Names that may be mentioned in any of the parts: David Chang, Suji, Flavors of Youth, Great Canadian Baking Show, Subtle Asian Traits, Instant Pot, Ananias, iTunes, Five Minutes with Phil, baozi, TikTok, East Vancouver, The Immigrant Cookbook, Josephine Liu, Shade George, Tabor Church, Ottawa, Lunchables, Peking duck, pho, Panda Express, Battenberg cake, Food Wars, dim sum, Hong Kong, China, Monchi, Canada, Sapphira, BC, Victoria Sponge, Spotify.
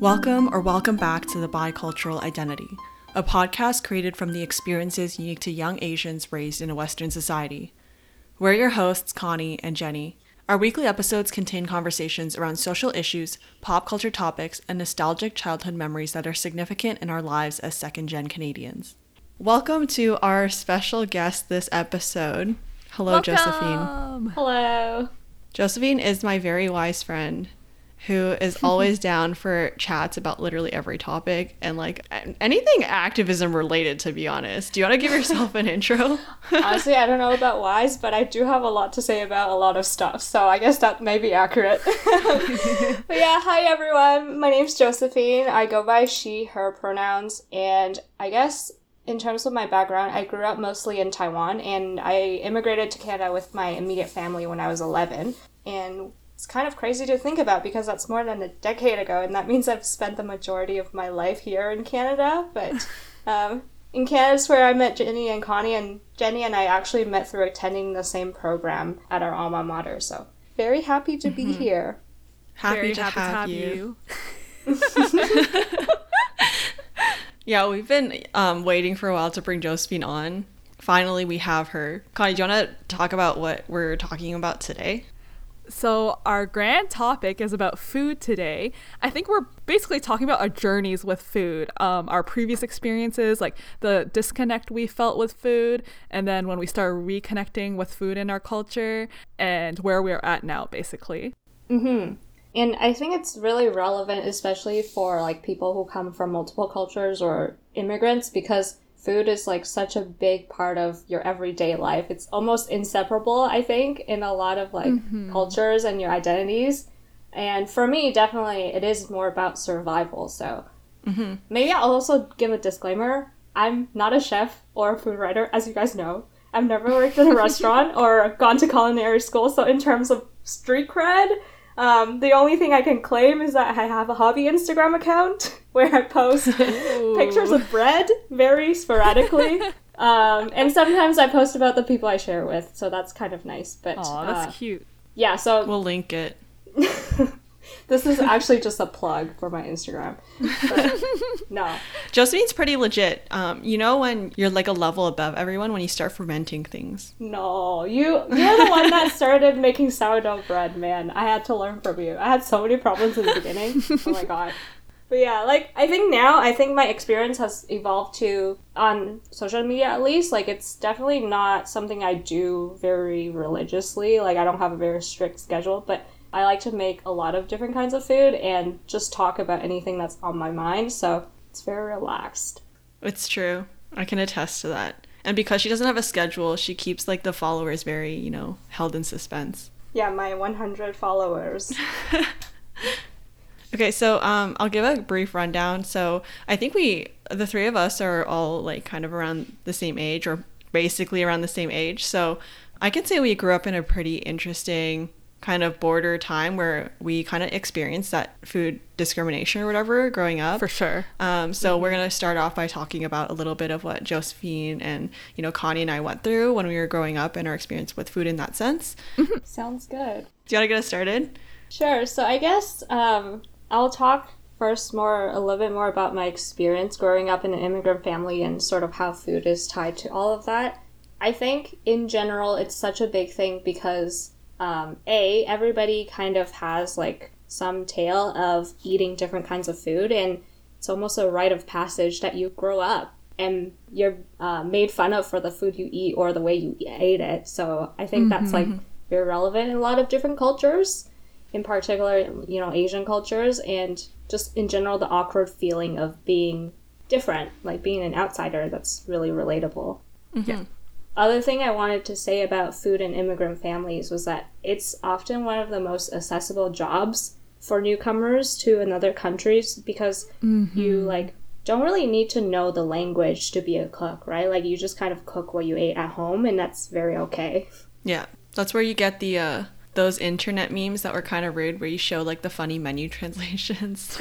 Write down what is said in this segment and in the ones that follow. Welcome or welcome back to the Bicultural Identity, a podcast created from the experiences unique to young Asians raised in a Western society. We're your hosts, Connie and Jenny. Our weekly episodes contain conversations around social issues, pop culture topics, and nostalgic childhood memories that are significant in our lives as second-gen Canadians. Welcome to our special guest this episode. Hello, welcome. Josephine. Hello. Josephine is my very wise friend, who is always down for chats about literally every topic and like anything activism related, to be honest. Do you want to give yourself an intro? Honestly, I don't know about wise, but I do have a lot to say about a lot of stuff. So I guess that may be accurate. But yeah, hi everyone. My name's Josephine. I go by she, her pronouns. And I guess in terms of my background, I grew up mostly in Taiwan and I immigrated to Canada with my immediate family when I was 11. And it's kind of crazy to think about because that's more than a decade ago, and that means I've spent the majority of my life here in Canada. But in Canada's where I met Jenny and Connie, and Jenny and I actually met through attending the same program at our alma mater. So very happy to be here. Happy to have you. Yeah, we've been waiting for a while to bring Josephine on. Finally, we have her. Connie, do you want to talk about what we're talking about today? So our grand topic is about food today. I think we're basically talking about our journeys with food, our previous experiences, like the disconnect we felt with food, and then when we start reconnecting with food in our culture, and where we're at now, basically. Mm-hmm. And I think it's really relevant, especially for like people who come from multiple cultures or immigrants, because food is like such a big part of your everyday life. It's almost inseparable, I think, in a lot of like cultures and your identities. And for me, definitely, it is more about survival. So maybe I'll also give a disclaimer. I'm not a chef or a food writer, as you guys know. I've never worked in a restaurant or gone to culinary school. So in terms of street cred, the only thing I can claim is that I have a hobby Instagram account where I post pictures of bread very sporadically. And sometimes I post about the people I share with, so that's kind of nice. But that's cute. Yeah, so we'll link it. This is actually just a plug for my Instagram. No. Josephine's pretty legit. You know when you're like a level above everyone when you start fermenting things? No. You're the one that started making sourdough bread, man. I had to learn from you. I had so many problems in the beginning. Oh my god. But yeah, like, I think my experience has evolved to, on social media at least, like, it's definitely not something I do very religiously. Like, I don't have a very strict schedule, but I like to make a lot of different kinds of food and just talk about anything that's on my mind. So it's very relaxed. It's true. I can attest to that. And because she doesn't have a schedule, she keeps, like, the followers very, you know, held in suspense. Yeah, my 100 followers. Okay, so I'll give a brief rundown. So I think the three of us are all like kind of around the same age or basically around the same age. So I can say we grew up in a pretty interesting kind of border time where we kind of experienced that food discrimination or whatever growing up. For sure. So we're going to start off by talking about a little bit of what Josephine and, you know, Connie and I went through when we were growing up and our experience with food in that sense. Sounds good. Do you want to get us started? Sure. So I guess I'll talk first a little bit more about my experience growing up in an immigrant family and sort of how food is tied to all of that. I think in general, it's such a big thing because, everybody kind of has like some tale of eating different kinds of food, and it's almost a rite of passage that you grow up and you're made fun of for the food you eat or the way you ate it. So I think that's like very relevant in a lot of different cultures. In particular, you know, Asian cultures, and just in general, the awkward feeling of being different, like being an outsider, that's really relatable. Yeah. Other thing I wanted to say about food in immigrant families was that it's often one of the most accessible jobs for newcomers to another countries because you like don't really need to know the language to be a cook, right? Like you just kind of cook what you ate at home, and that's very okay. Yeah, that's where you get the those internet memes that were kind of rude where you show like the funny menu translations.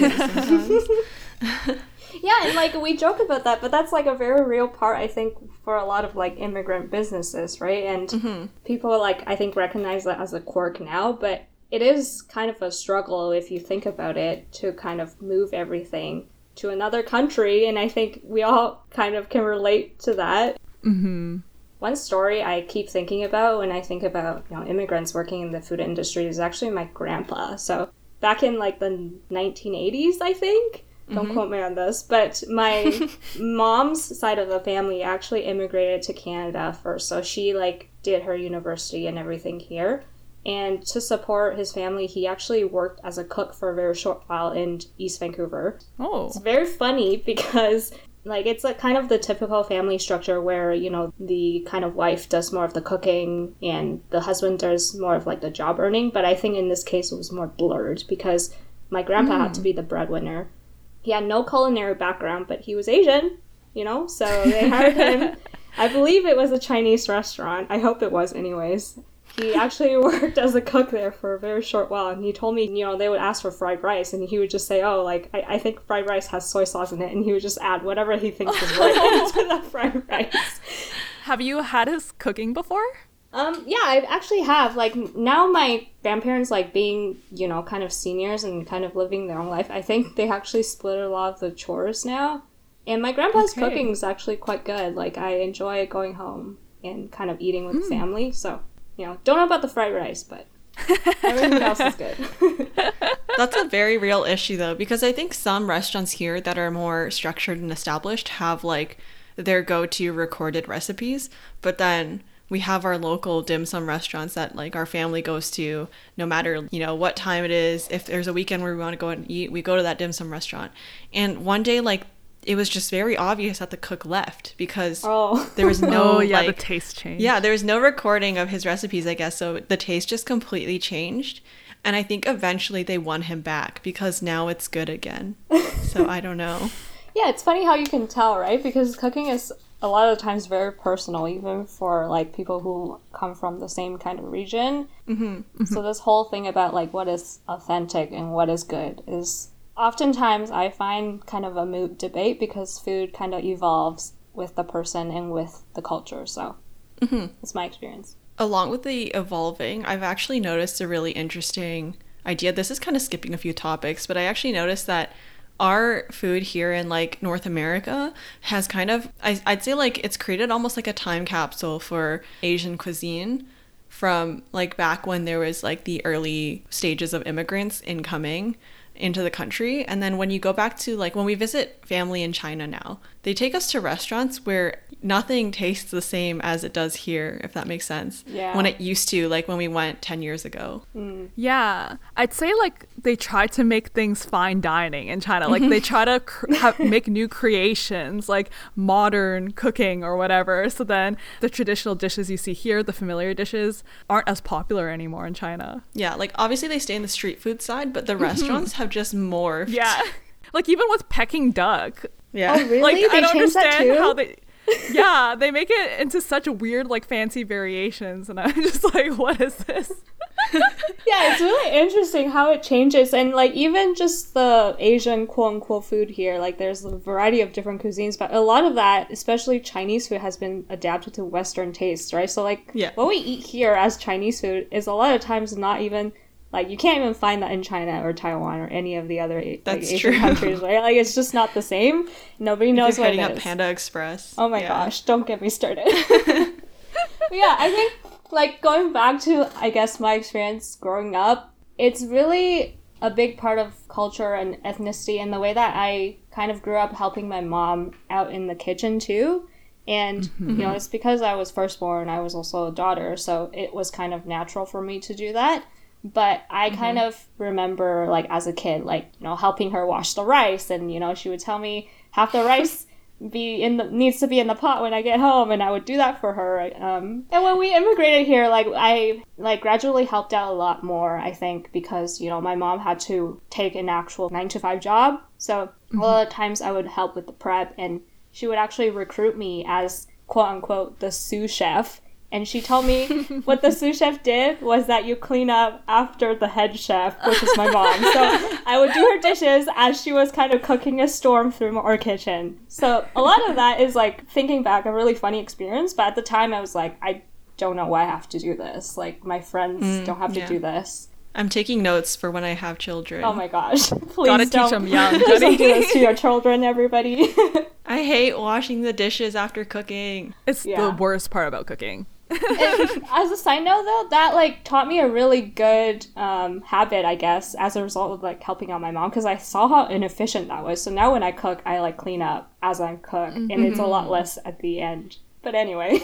Yeah, and like we joke about that, but that's like a very real part, I think, for a lot of like immigrant businesses, right? And people like I think recognize that as a quirk now, but it is kind of a struggle, if you think about it, to kind of move everything to another country. And I think we all kind of can relate to that. Mm-hmm. One story I keep thinking about when I think about, you know, immigrants working in the food industry is actually my grandpa. So back in like the 1980s, I think, don't quote me on this, but my mom's side of the family actually immigrated to Canada first. So she like did her university and everything here. And to support his family, he actually worked as a cook for a very short while in East Vancouver. Oh. It's very funny because like it's like kind of the typical family structure where, you know, the kind of wife does more of the cooking and the husband does more of like the job earning. But I think in this case, it was more blurred because my grandpa had to be the breadwinner. He had no culinary background, but he was Asian, you know, so they hired him. I believe it was a Chinese restaurant. I hope it was anyways. He actually worked as a cook there for a very short while, and he told me, you know, they would ask for fried rice, and he would just say, oh, like, I think fried rice has soy sauce in it, and he would just add whatever he thinks is right into the fried rice. Have you had his cooking before? Yeah, I actually have. Like, now my grandparents, like, being, you know, kind of seniors and kind of living their own life, I think they actually split a lot of the chores now. And my grandpa's cooking is actually quite good. Like, I enjoy going home and kind of eating with family, so... You know, don't know about the fried rice, but everything else is good. That's a very real issue, though, because I think some restaurants here that are more structured and established have, like, their go-to recorded recipes. But then we have our local dim sum restaurants that, like, our family goes to no matter, you know, what time it is. If there's a weekend where we want to go out and eat, we go to that dim sum restaurant. And one day, like, it was just very obvious that the cook left because there was no the taste change. Yeah, there was no recording of his recipes, I guess. So the taste just completely changed. And I think eventually they won him back because now it's good again. So I don't know. Yeah, it's funny how you can tell, right? Because cooking is a lot of the times very personal, even for like people who come from the same kind of region. So this whole thing about like what is authentic and what is good is... Oftentimes, I find kind of a moot debate because food kind of evolves with the person and with the culture. So it's my experience. Along with the evolving, I've actually noticed a really interesting idea. This is kind of skipping a few topics, but I actually noticed that our food here in like North America has kind of, I'd say like it's created almost like a time capsule for Asian cuisine from like back when there was like the early stages of immigrants incoming into the country. And then when you go back to like when we visit family in China now, they take us to restaurants where nothing tastes the same as it does here, if that makes sense. Yeah. When it used to, like when we went 10 years ago. Yeah. I'd say like they try to make things fine dining in China. Like they try to make new creations, like modern cooking or whatever. So then the traditional dishes you see here, the familiar dishes, aren't as popular anymore in China. Yeah. Like obviously they stay in the street food side, but the restaurants have just morphed. Yeah. Like even with Peking duck. Yeah. Oh, really? Like they I don't understand how they... Yeah, they make it into such weird, like, fancy variations, and I'm just like, what is this? Yeah, it's really interesting how it changes, and, like, even just the Asian quote-unquote food here, like, there's a variety of different cuisines, but a lot of that, especially Chinese food, has been adapted to Western tastes, right? So, like, what we eat here as Chinese food is a lot of times not even... Like, you can't even find that in China or Taiwan or any of the other Asian countries, right? Like, it's just not the same. Nobody knows what it is. You're heading up Panda Express. Oh, my gosh. Don't get me started. Yeah, I think, like, going back to, I guess, my experience growing up, it's really a big part of culture and ethnicity and the way that I kind of grew up helping my mom out in the kitchen, too. And, you know, it's because I was firstborn, I was also a daughter, so it was kind of natural for me to do that. But I kind of remember, like, as a kid, like, you know, helping her wash the rice. And, you know, she would tell me half the rice needs to be in the pot when I get home. And I would do that for her. And when we immigrated here, like, I, like, gradually helped out a lot more, I think, because, you know, my mom had to take an actual 9-to-5 job. So a lot of times I would help with the prep. And she would actually recruit me as, quote unquote, the sous chef. And she told me what the sous chef did was that you clean up after the head chef, which is my mom. So I would do her dishes as she was kind of cooking a storm through our kitchen. So a lot of that is like thinking back a really funny experience. But at the time I was like, I don't know why I have to do this. Like my friends don't have to do this. I'm taking notes for when I have children. Oh my gosh. Please gotta teach them young. Don't do this to your children, everybody. I hate washing the dishes after cooking. It's the worst part about cooking. As a side note, though, that like taught me a really good habit, I guess, as a result of like helping out my mom, because I saw how inefficient that was. So now when I cook, I like clean up as I cook, and it's a lot less at the end. But anyway,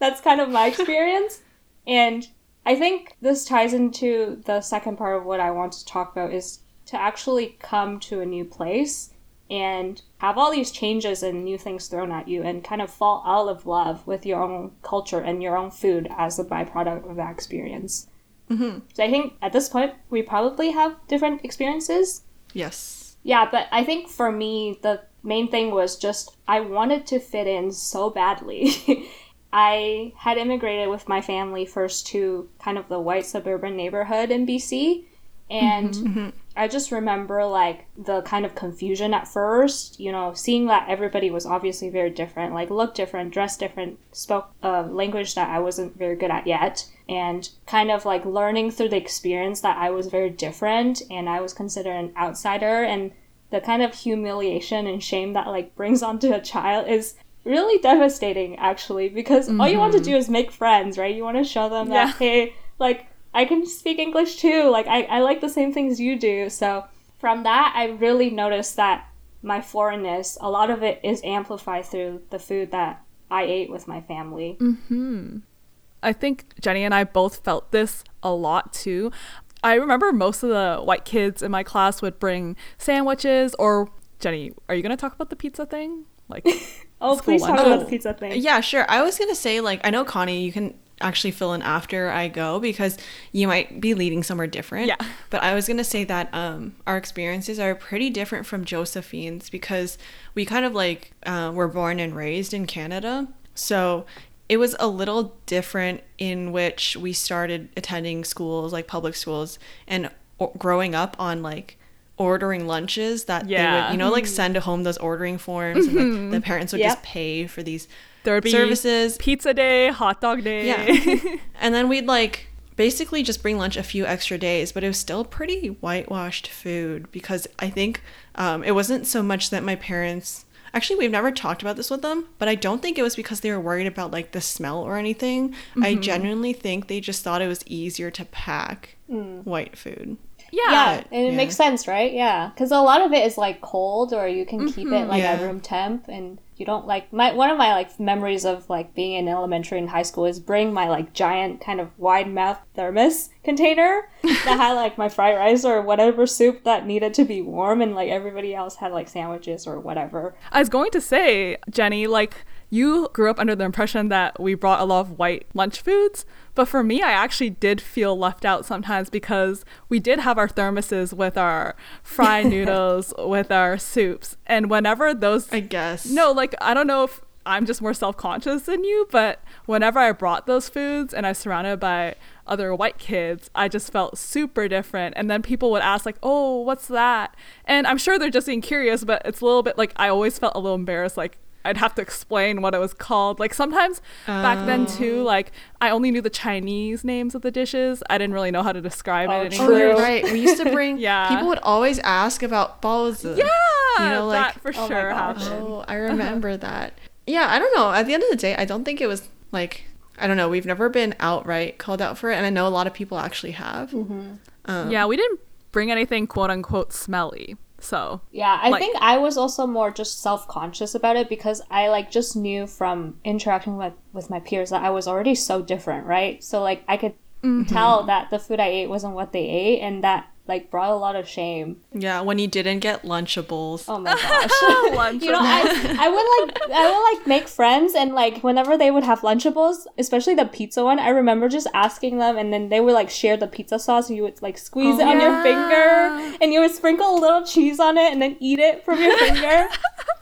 that's kind of my experience. And I think this ties into the second part of what I want to talk about, is to actually come to a new place and have all these changes and new things thrown at you and kind of fall out of love with your own culture and your own food as a byproduct of that experience. Mm-hmm. So I think at this point, we probably have different experiences. Yes. Yeah, but I think for me, the main thing was just I wanted to fit in so badly. I had immigrated with my family first to kind of the white suburban neighborhood in BC. And I just remember like the kind of confusion at first, you know, seeing that everybody was obviously very different, like looked different, dressed different, spoke a language that I wasn't very good at yet. And kind of like learning through the experience that I was very different and I was considered an outsider. And the kind of humiliation and shame that like brings onto a child is really devastating, actually, because all you want to do is make friends, right? You want to show them that, hey, like, I can speak English too. Like, I like the same things you do. So from that, I really noticed that my foreignness, a lot of it is amplified through the food that I ate with my family. I think Jenny and I both felt this a lot too. I remember most of the white kids in my class would bring sandwiches or... Jenny, are you going to talk about the pizza thing? Like, talk about the pizza thing. Yeah, sure. I was going to say, like, I know, Connie, you can actually fill in after I go because you might be leading somewhere different. Yeah. But I was going to say that our experiences are pretty different from Josephine's because we kind of like were born and raised in Canada. So it was a little different in which we started attending schools, like public schools, and growing up on like ordering lunches that they would, you know, like send home those ordering forms and like, the parents would just pay for these services. Pizza day, hot dog day. Yeah. And then we'd like basically just bring lunch a few extra days, but it was still pretty whitewashed food because I think it wasn't so much that my parents, actually we've never talked about this with them, but I don't think it was because they were worried about like the smell or anything. I genuinely think they just thought it was easier to pack white food. Yeah, and it makes sense, right? Yeah, because a lot of it is like cold, or you can keep it like at room temp, and you don't like my one of my like memories of like being in elementary and high school is bring my like giant kind of wide mouth thermos container that had like my fried rice or whatever soup that needed to be warm, and like everybody else had like sandwiches or whatever. I was going to say, Jenny, like, you grew up under the impression that we brought a lot of white lunch foods, but for me, I actually did feel left out sometimes because we did have our thermoses with our fried noodles, with our soups, and whenever those... I guess. No, like, I don't know if I'm just more self-conscious than you, but whenever I brought those foods and I was surrounded by other white kids, I just felt super different. And then people would ask like, oh, what's that? And I'm sure they're just being curious, but it's a little bit like I always felt a little embarrassed, like, I'd have to explain what it was called. Like sometimes back then too, like I only knew the Chinese names of the dishes. I didn't really know how to describe it in English. Oh, right. We used to bring, people would always ask about baozi. Yeah, you know, like, that for sure happened. Oh, I remember that. Yeah, I don't know. At the end of the day, I don't think it was like, I don't know. We've never been outright called out for it. And I know a lot of people actually have. Yeah, we didn't bring anything quote unquote smelly. So yeah, I think I was also more just self-conscious about it because I like just knew from interacting with my peers that I was already so different, right? So like I could tell that the food I ate wasn't what they ate, and that like brought a lot of shame. Yeah, when you didn't get Lunchables. Oh my gosh. You know, I would like make friends, and like whenever they would have Lunchables, especially the pizza one, I remember just asking them, and then they would like share the pizza sauce, and you would like squeeze it on your finger, and you would sprinkle a little cheese on it and then eat it from your finger.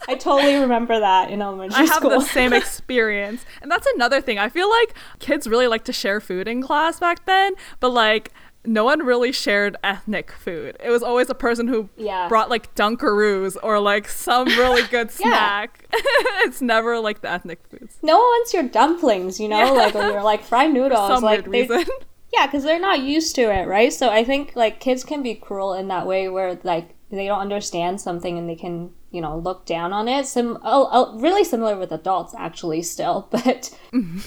I totally remember that in elementary school. I have the same experience. And that's another thing. I feel like kids really like to share food in class back then, but like no one really shared ethnic food. It was always a person who brought like Dunkaroos or like some really good snack. It's never like the ethnic foods. No one wants your dumplings, you know, like, or your like fried noodles. For some weird reason. Yeah, because they're not used to it, right? So I think, like, kids can be cruel in that way where, like, they don't understand something and they can, you know, look down on it. Really similar with adults, actually, still. But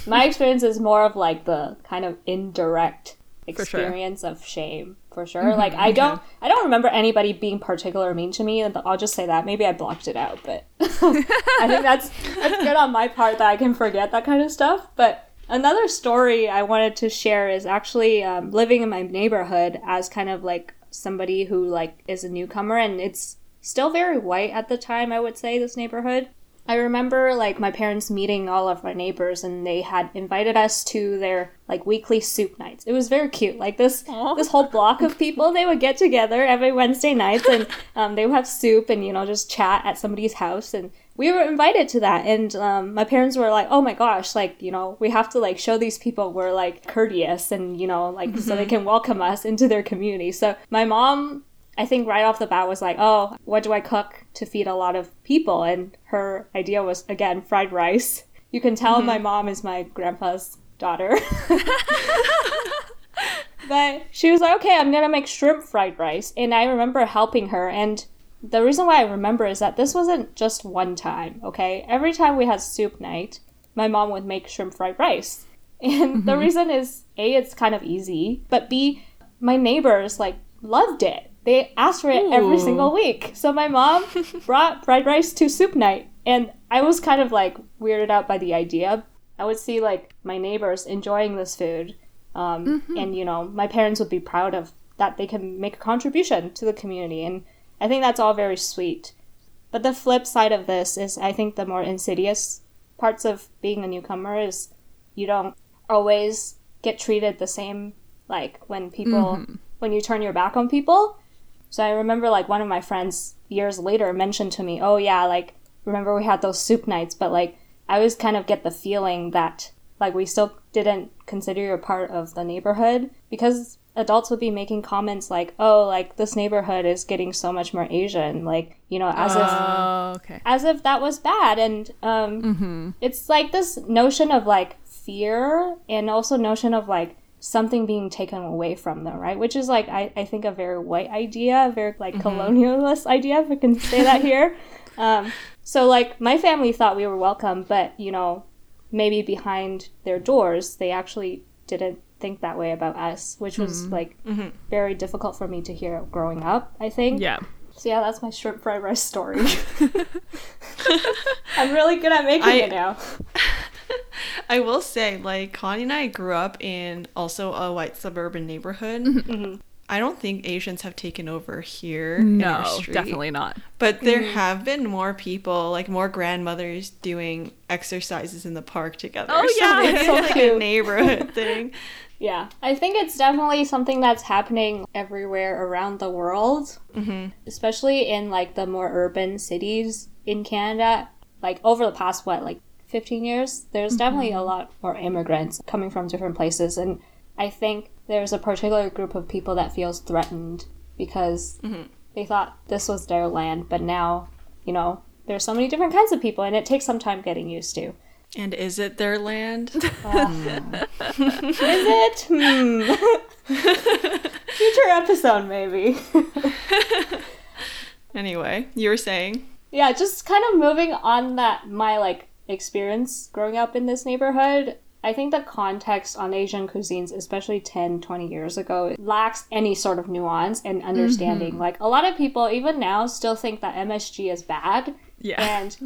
my experience is more of, like, the kind of indirect experience of shame, for sure. Mm-hmm, like, I don't remember anybody being particularly mean to me. I'll just say that. Maybe I blocked it out, but I think that's good on my part that I can forget that kind of stuff. But another story I wanted to share is actually living in my neighborhood as kind of like somebody who like is a newcomer, and it's still very white at the time, I would say, this neighborhood. I remember like my parents meeting all of our neighbors, and they had invited us to their like weekly soup nights. It was very cute. Like this whole block of people, they would get together every Wednesday nights, and they would have soup and, you know, just chat at somebody's house. And we were invited to that, and my parents were like, oh my gosh, like, you know, we have to like show these people we're like courteous and, you know, like so they can welcome us into their community. So my mom, I think right off the bat, was like, oh, what do I cook to feed a lot of people? And her idea was, again, fried rice. You can tell my mom is my grandpa's daughter. But she was like, okay, I'm going to make shrimp fried rice. And I remember helping her, and the reason why I remember is that this wasn't just one time, okay? Every time we had soup night, my mom would make shrimp fried rice. And the reason is, A, it's kind of easy, but B, my neighbors, like, loved it. They asked for it every single week. So my mom brought fried rice to soup night, and I was kind of, like, weirded out by the idea. I would see, like, my neighbors enjoying this food, and, you know, my parents would be proud of that they can make a contribution to the community, and I think that's all very sweet. But the flip side of this is, I think the more insidious parts of being a newcomer is you don't always get treated the same, like when people, when you turn your back on people. So I remember like one of my friends years later mentioned to me, oh yeah, like remember we had those soup nights, but like I always kind of get the feeling that like we still didn't consider you a part of the neighborhood, because adults would be making comments like, oh, like this neighborhood is getting so much more Asian, like, you know, as if that was bad. And it's like this notion of like fear, and also notion of like something being taken away from them, right? Which is like I think a very white idea, a very like colonialist idea, if we can say that here. So like my family thought we were welcome, but you know, maybe behind their doors they actually didn't think that way about us, which was like very difficult for me to hear growing up, I think. Yeah. So yeah, that's my shrimp fried rice story. I'm really good at making it now. I will say, like, Connie and I grew up in also a white suburban neighborhood. I don't think Asians have taken over here. No, definitely not. But there have been more people, like more grandmothers doing exercises in the park together. Oh, yeah. It's so like a neighborhood thing. Yeah. I think it's definitely something that's happening everywhere around the world, especially in like the more urban cities in Canada. Like over the past, like 15 years, there's definitely a lot more immigrants coming from different places. And I think there's a particular group of people that feels threatened because they thought this was their land, but now, you know, there's so many different kinds of people, and it takes some time getting used to. And is it their land? Is it? Future episode, maybe. Anyway, you were saying? Yeah, just kind of moving on that, my, like, experience growing up in this neighborhood. I think the context on Asian cuisines, especially 10, 20 years ago, lacks any sort of nuance and understanding. Like, a lot of people, even now, still think that MSG is bad. Yeah. And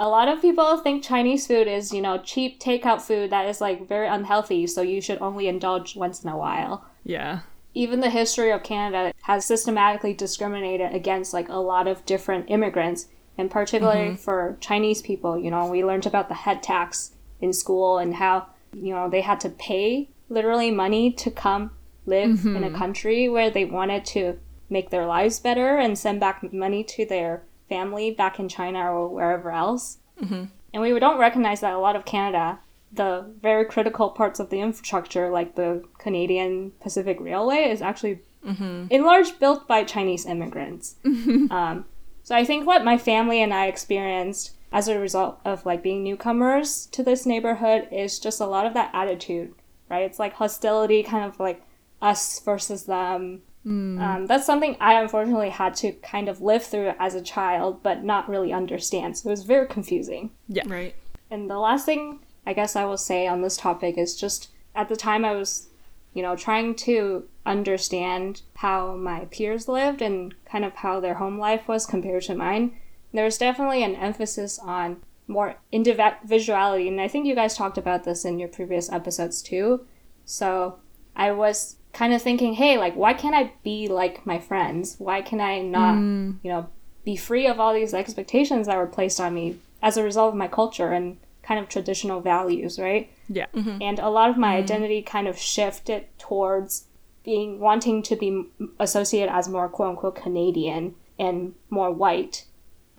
a lot of people think Chinese food is, you know, cheap takeout food that is, like, very unhealthy, so you should only indulge once in a while. Yeah. Even the history of Canada has systematically discriminated against, like, a lot of different immigrants, and particularly for Chinese people. You know, we learned about the head tax in school, and how, you know, they had to pay literally money to come live in a country where they wanted to make their lives better and send back money to their family back in China or wherever else. And we don't recognize that a lot of Canada, the very critical parts of the infrastructure, like the Canadian Pacific Railway, is actually in large built by Chinese immigrants. So I think what my family and I experienced as a result of, like, being newcomers to this neighborhood is just a lot of that attitude right? It's like hostility, kind of like us versus them. That's something I unfortunately had to kind of live through as a child, but not really understand. So it was very confusing. Yeah. Right. And the last thing I guess I will say on this topic is just at the time I was, you know, trying to understand how my peers lived and kind of how their home life was compared to mine. There was definitely an emphasis on more individuality. And I think you guys talked about this in your previous episodes too. So I was kind of thinking, hey, like, why can't I be like my friends? Why can I not, you know, be free of all these expectations that were placed on me as a result of my culture and kind of traditional values, right? Yeah. Mm-hmm. And a lot of my identity kind of shifted towards being, wanting to be associated as more quote unquote Canadian and more white.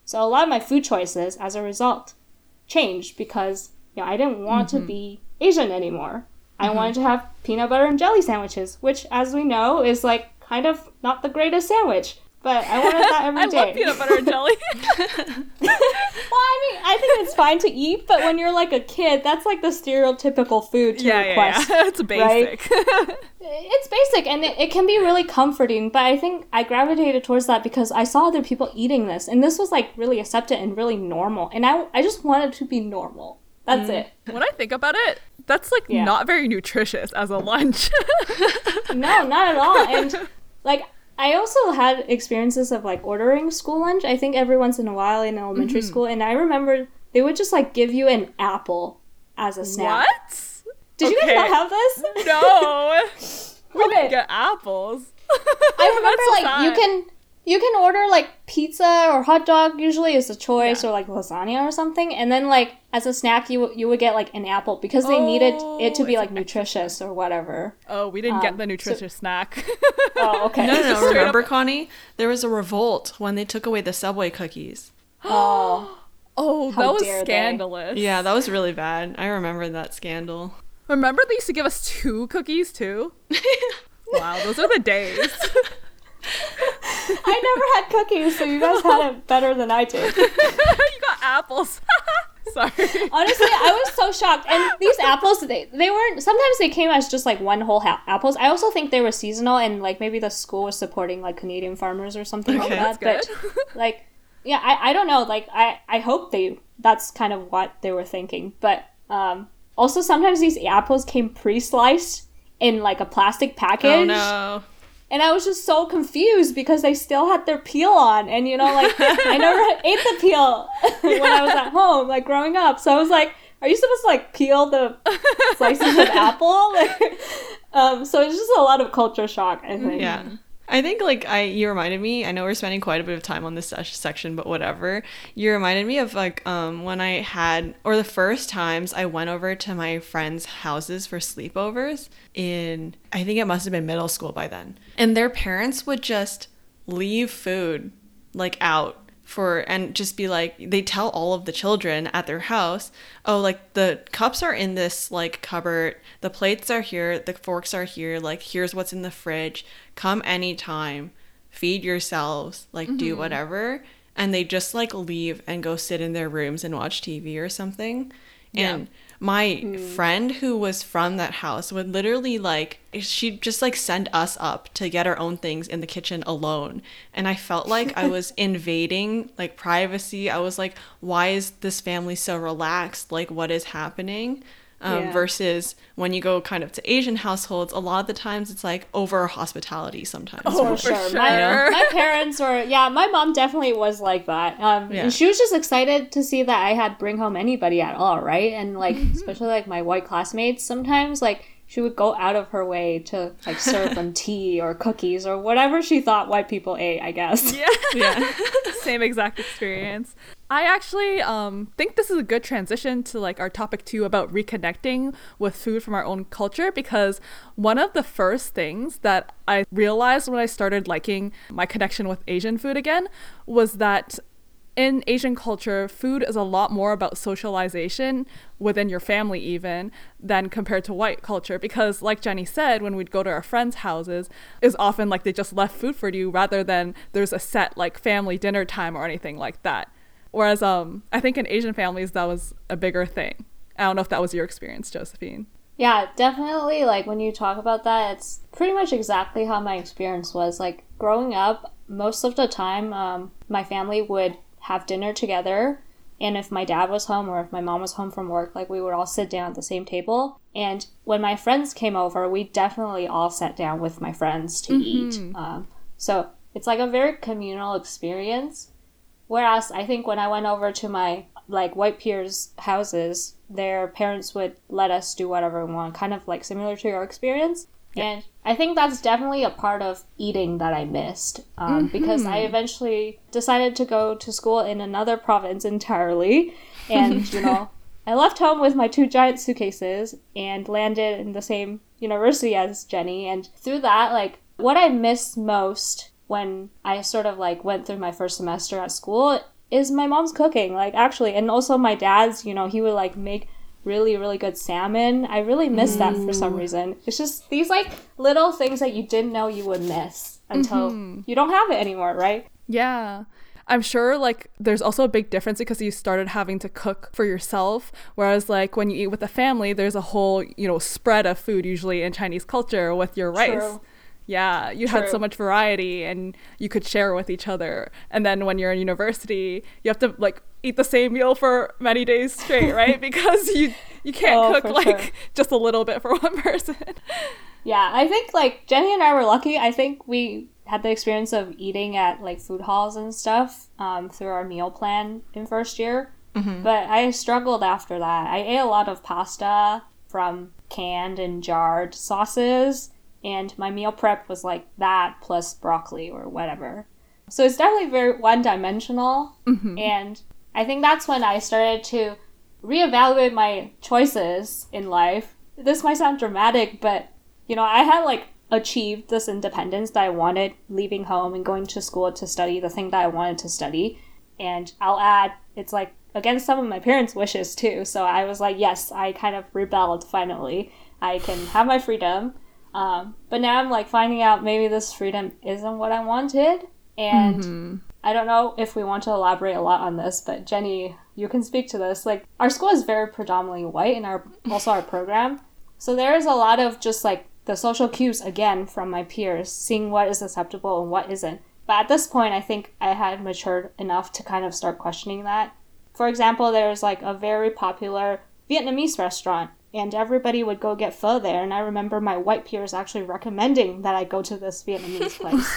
So a lot of my food choices as a result changed because, you know, I didn't want to be Asian anymore. I wanted to have peanut butter and jelly sandwiches, which, as we know, is, like, kind of not the greatest sandwich. But I wanted that every day. I love peanut butter and jelly. Well, I mean, I think it's fine to eat, but when you're, like, a kid, that's, like, the stereotypical food to request. Yeah, it's basic. Right? It's basic, and it can be really comforting, but I think I gravitated towards that because I saw other people eating this, and this was, like, really accepted and really normal, and I just wanted to be normal. That's it. When I think about it, that's, like, not very nutritious as a lunch. No, not at all. And, like, I also had experiences of, like, ordering school lunch, I think every once in a while in elementary school. And I remember they would just, like, give you an apple as a snack. What? Did you guys not have this? No. We didn't get apples. I remember, like, sad. you can order, like, pizza or hot dog, usually is a choice, or, like, lasagna or something. And then, like, as a snack, you would get, like, an apple because they needed it to be, like, nutritious or whatever. Oh, we didn't get the nutritious snack. Oh, okay. No. Remember, Connie? There was a revolt when they took away the Subway cookies. Oh, that was scandalous. Yeah, that was really bad. I remember that scandal. Remember they used to give us 2 cookies, too? Wow, those are the days. I never had cookies, so you guys had it better than I did. You got apples. Sorry. Honestly, I was so shocked. And these apples, they weren't, sometimes they came as just like one whole apples. I also think they were seasonal and like maybe the school was supporting like Canadian farmers or something like that. But like, yeah, I don't know. Like, I hope that's kind of what they were thinking. But also sometimes these apples came pre-sliced in like a plastic package. Oh no. And I was just so confused because they still had their peel on. And, you know, like, I never ate the peel when I was at home, like, growing up. So I was like, are you supposed to, like, peel the slices of apple? Like, so it's just a lot of culture shock, I think. Yeah. I think, like, you reminded me, I know we're spending quite a bit of time on this section, but whatever. You reminded me of, like, when I had, or the first times I went over to my friends' houses for sleepovers in, I think it must have been middle school by then. And their parents would just leave food, like, out for, and just be like, they tell all of the children at their house, oh, like, the cups are in this, like, cupboard, the plates are here, the forks are here, like, here's what's in the fridge, come anytime, feed yourselves, like, do whatever. And they just, like, leave and go sit in their rooms and watch TV or something. Yeah. And my friend who was from that house would literally, like, she'd just, like, send us up to get our own things in the kitchen alone. And I felt like I was invading, like, privacy. I was like, why is this family so relaxed? Like, what is happening? Versus when you go kind of to Asian households, a lot of the times it's like over hospitality sometimes. Oh, for sure. My parents were, my mom definitely was like that. And she was just excited to see that I had bring home anybody at all, right? And like, especially like my white classmates sometimes, like she would go out of her way to like serve them tea or cookies or whatever she thought white people ate, I guess. Yeah. Same exact experience. I actually think this is a good transition to like our topic 2 about reconnecting with food from our own culture, because one of the first things that I realized when I started liking my connection with Asian food again was that in Asian culture, food is a lot more about socialization within your family even than compared to white culture, because like Jenny said, when we'd go to our friends' houses, it's often like they just left food for you rather than there's a set like family dinner time or anything like that. Whereas I think in Asian families, that was a bigger thing. I don't know if that was your experience, Josephine. Yeah, definitely, like, when you talk about that, it's pretty much exactly how my experience was. Like, growing up, most of the time, my family would have dinner together, and if my dad was home or if my mom was home from work, like, we would all sit down at the same table. And when my friends came over, we definitely all sat down with my friends to eat. So it's like a very communal experience. Whereas I think when I went over to my, like, white peers' houses, their parents would let us do whatever we want, kind of like similar to your experience. Yeah. And I think that's definitely a part of eating that I missed, because I eventually decided to go to school in another province entirely. And, you know, I left home with my 2 giant suitcases and landed in the same university as Jenny. And through that, like, what I missed most when I sort of, like, went through my first semester at school is my mom's cooking, like, actually. And also my dad's, you know, he would, like, make really, really good salmon. I really miss that for some reason. It's just these, like, little things that you didn't know you would miss until you don't have it anymore, right? Yeah. I'm sure, like, there's also a big difference because you started having to cook for yourself, whereas, like, when you eat with a family, there's a whole, you know, spread of food usually in Chinese culture with your rice. True. Yeah, you had so much variety and you could share with each other. And then when you're in university, you have to, like, eat the same meal for many days straight, right? Because you can't cook, like, just a little bit for one person. Yeah, I think, like, Jenny and I were lucky. I think we had the experience of eating at, like, food halls and stuff through our meal plan in first year. But I struggled after that. I ate a lot of pasta from canned and jarred sauces. And my meal prep was like that plus broccoli or whatever. So it's definitely very one-dimensional. And I think that's when I started to reevaluate my choices in life. This might sound dramatic, but, you know, I had, like, achieved this independence that I wanted, leaving home and going to school to study the thing that I wanted to study. And I'll add, it's, like, against some of my parents' wishes too. So I was like, yes, I kind of rebelled finally. I can have my freedom. But now I'm, like, finding out maybe this freedom isn't what I wanted. And I don't know if we want to elaborate a lot on this, but Jenny, you can speak to this. Like, our school is very predominantly white and also our program. So there is a lot of just, like, the social cues, again, from my peers, seeing what is acceptable and what isn't. But at this point, I think I had matured enough to kind of start questioning that. For example, there's, like, a very popular Vietnamese restaurant. And everybody would go get pho there. And I remember my white peers actually recommending that I go to this Vietnamese place.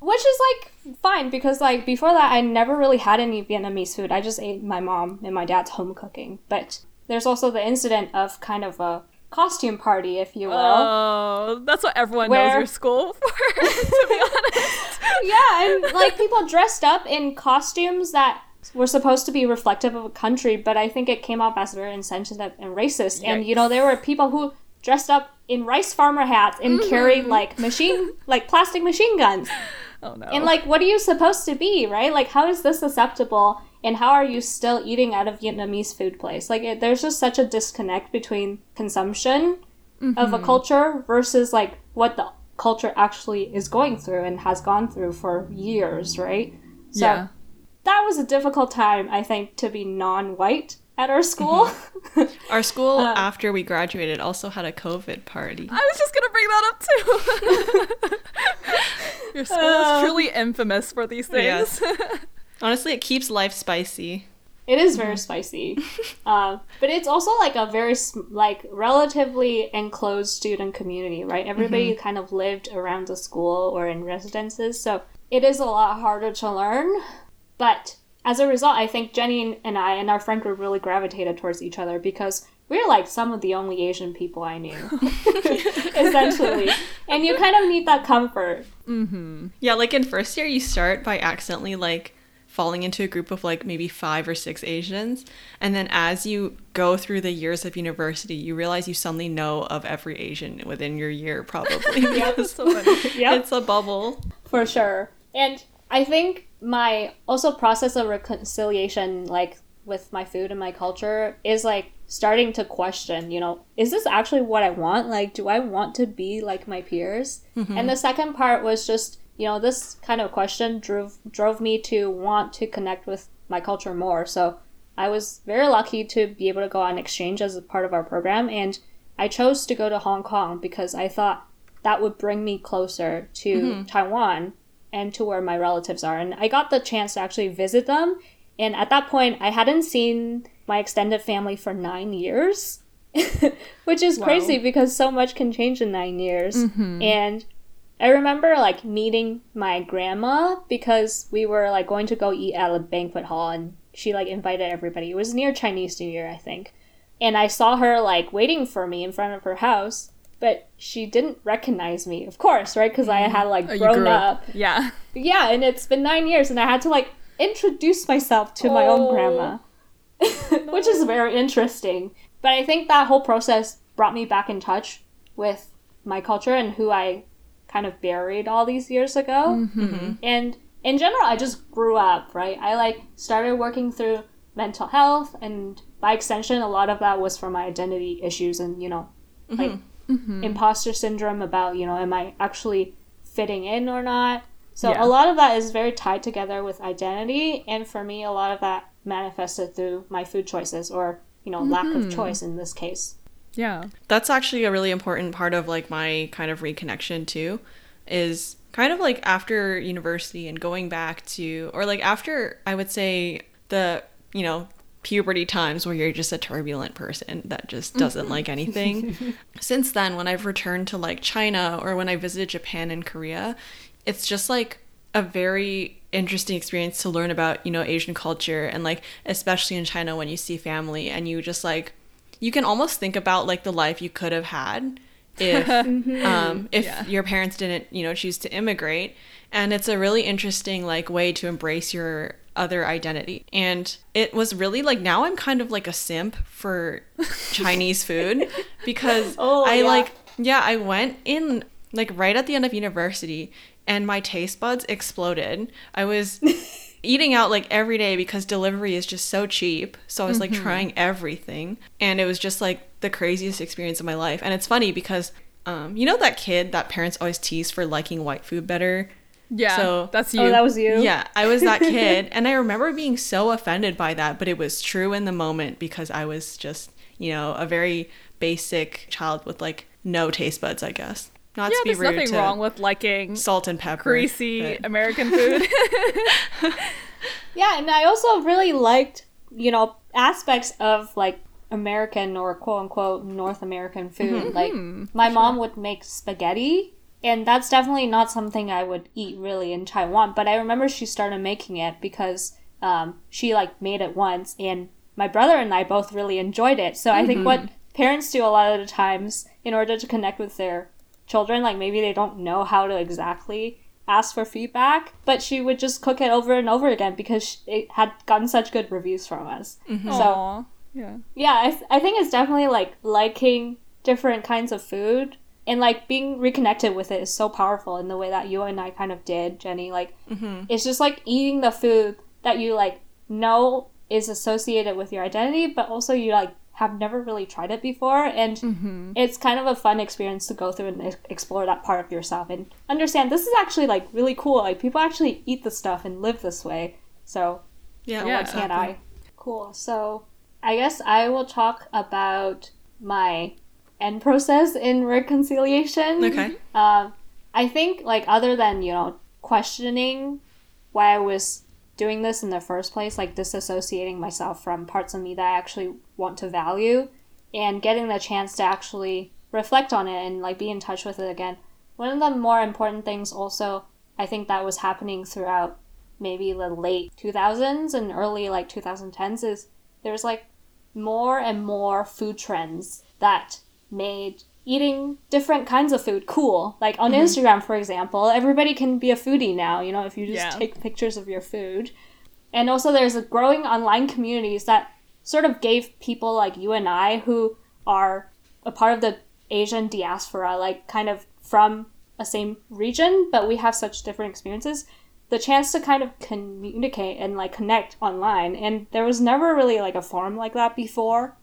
Which is, like, fine because, like, before that, I never really had any Vietnamese food. I just ate my mom and my dad's home cooking. But there's also the incident of kind of a costume party, if you will. Oh, that's what everyone knows your school for, to be honest. Yeah, and, like, people dressed up in costumes that were supposed to be reflective of a country, but I think it came off as very insensitive and racist. Yikes. And, you know, there were people who dressed up in rice farmer hats and carried, like, plastic machine guns. Oh, no. And, like, what are you supposed to be, right? Like, how is this acceptable, and how are you still eating at a Vietnamese food place? Like, there's just such a disconnect between consumption of a culture versus, like, what the culture actually is going through and has gone through for years, right? So, yeah. That was a difficult time, I think, to be non-white at our school. Our school, after we graduated, also had a COVID party. I was just going to bring that up, too. Your school is truly infamous for these things. Yes. Honestly, it keeps life spicy. It is very spicy. But it's also, like, a very, like, relatively enclosed student community, right? Everybody kind of lived around the school or in residences, so it is a lot harder to learn. But as a result, I think Jenny and I and our friend group really gravitated towards each other because we're, like, some of the only Asian people I knew, essentially. And you kind of need that comfort. Yeah, like, in first year, you start by accidentally, like, falling into a group of, like, maybe 5 or 6 Asians. And then as you go through the years of university, you realize you suddenly know of every Asian within your year, probably. It's a bubble. For sure. And I think my also process of reconciliation, like, with my food and my culture is, like, starting to question, you know, is this actually what I want? Like, do I want to be like my peers? And the second part was just, you know, this kind of question drove me to want to connect with my culture more. So I was very lucky to be able to go on exchange as a part of our program. And I chose to go to Hong Kong because I thought that would bring me closer to Taiwan and to where my relatives are. And I got the chance to actually visit them. And at that point, I hadn't seen my extended family for 9 years, which is crazy because so much can change in 9 years. And I remember like meeting my grandma because we were like going to go eat at a banquet hall and she like invited everybody. It was near Chinese New Year, I think. And I saw her like waiting for me in front of her house, but she didn't recognize me, of course, right? Because I had like grown up. Yeah. Yeah, and it's been 9 years and I had to like introduce myself to my own grandma, which is very interesting. But I think that whole process brought me back in touch with my culture and who I kind of buried all these years ago. And in general, I just grew up, right? I like started working through mental health and by extension, a lot of that was from my identity issues and, you know, like imposter syndrome about, you know, am I actually fitting in or not? So a lot of that is very tied together with identity. And for me, a lot of that manifested through my food choices or, you know, lack of choice in this case. Yeah. That's actually a really important part of like my kind of reconnection too, is kind of like after university and going back to, or like after, I would say the, you know, puberty times where you're just a turbulent person that just doesn't like anything. Since then, when I've returned to like China or when I visited Japan and Korea, it's just like a very interesting experience to learn about, you know, Asian culture. And like, especially in China, when you see family and you just like, you can almost think about like the life you could have had if your parents didn't, you know, choose to immigrate. And it's a really interesting like way to embrace your other identity. And it was really like, now I'm kind of like a simp for Chinese food because I went in like right at the end of university and my taste buds exploded. I was eating out like every day because delivery is just so cheap. So I was like trying everything. And it was just like the craziest experience of my life. And it's funny because, you know, that kid that parents always tease for liking white food better. Yeah, so that's you. Oh, that was you. Yeah, I was that kid. And I remember being so offended by that, but it was true in the moment because I was just, you know, a very basic child with like no taste buds, I guess. Not to be rude. Yeah, there's nothing wrong with liking salt and pepper, greasy American food. Yeah, and I also really liked, you know, aspects of like American or quote unquote North American food. Like my mom would make spaghetti. And that's definitely not something I would eat really in Taiwan. But I remember she started making it because she like made it once and my brother and I both really enjoyed it. So I think what parents do a lot of the times in order to connect with their children, like maybe they don't know how to exactly ask for feedback, but she would just cook it over and over again because it had gotten such good reviews from us. So I think it's definitely like liking different kinds of food. And, like, being reconnected with it is so powerful in the way that you and I kind of did, Jenny. Like, it's just, like, eating the food that you, like, know is associated with your identity, but also you, like, have never really tried it before. And it's kind of a fun experience to go through and explore that part of yourself and understand this is actually, like, really cool. Like, people actually eat this stuff and live this way. So, why can't I? Cool. So, I guess I will talk about my end process in reconciliation. I think like other than, you know, questioning why I was doing this in the first place, like disassociating myself from parts of me that I actually want to value and getting the chance to actually reflect on it and like be in touch with it again. One of the more important things also, I think that was happening throughout maybe the late 2000s and early like 2010s is there's like more and more food trends that made eating different kinds of food cool. Like on Instagram, for example, everybody can be a foodie now, you know, if you just take pictures of your food. And also there's a growing online communities that sort of gave people like you and I who are a part of the Asian diaspora, like kind of from a same region, but we have such different experiences, the chance to kind of communicate and like connect online. And there was never really like a forum like that before.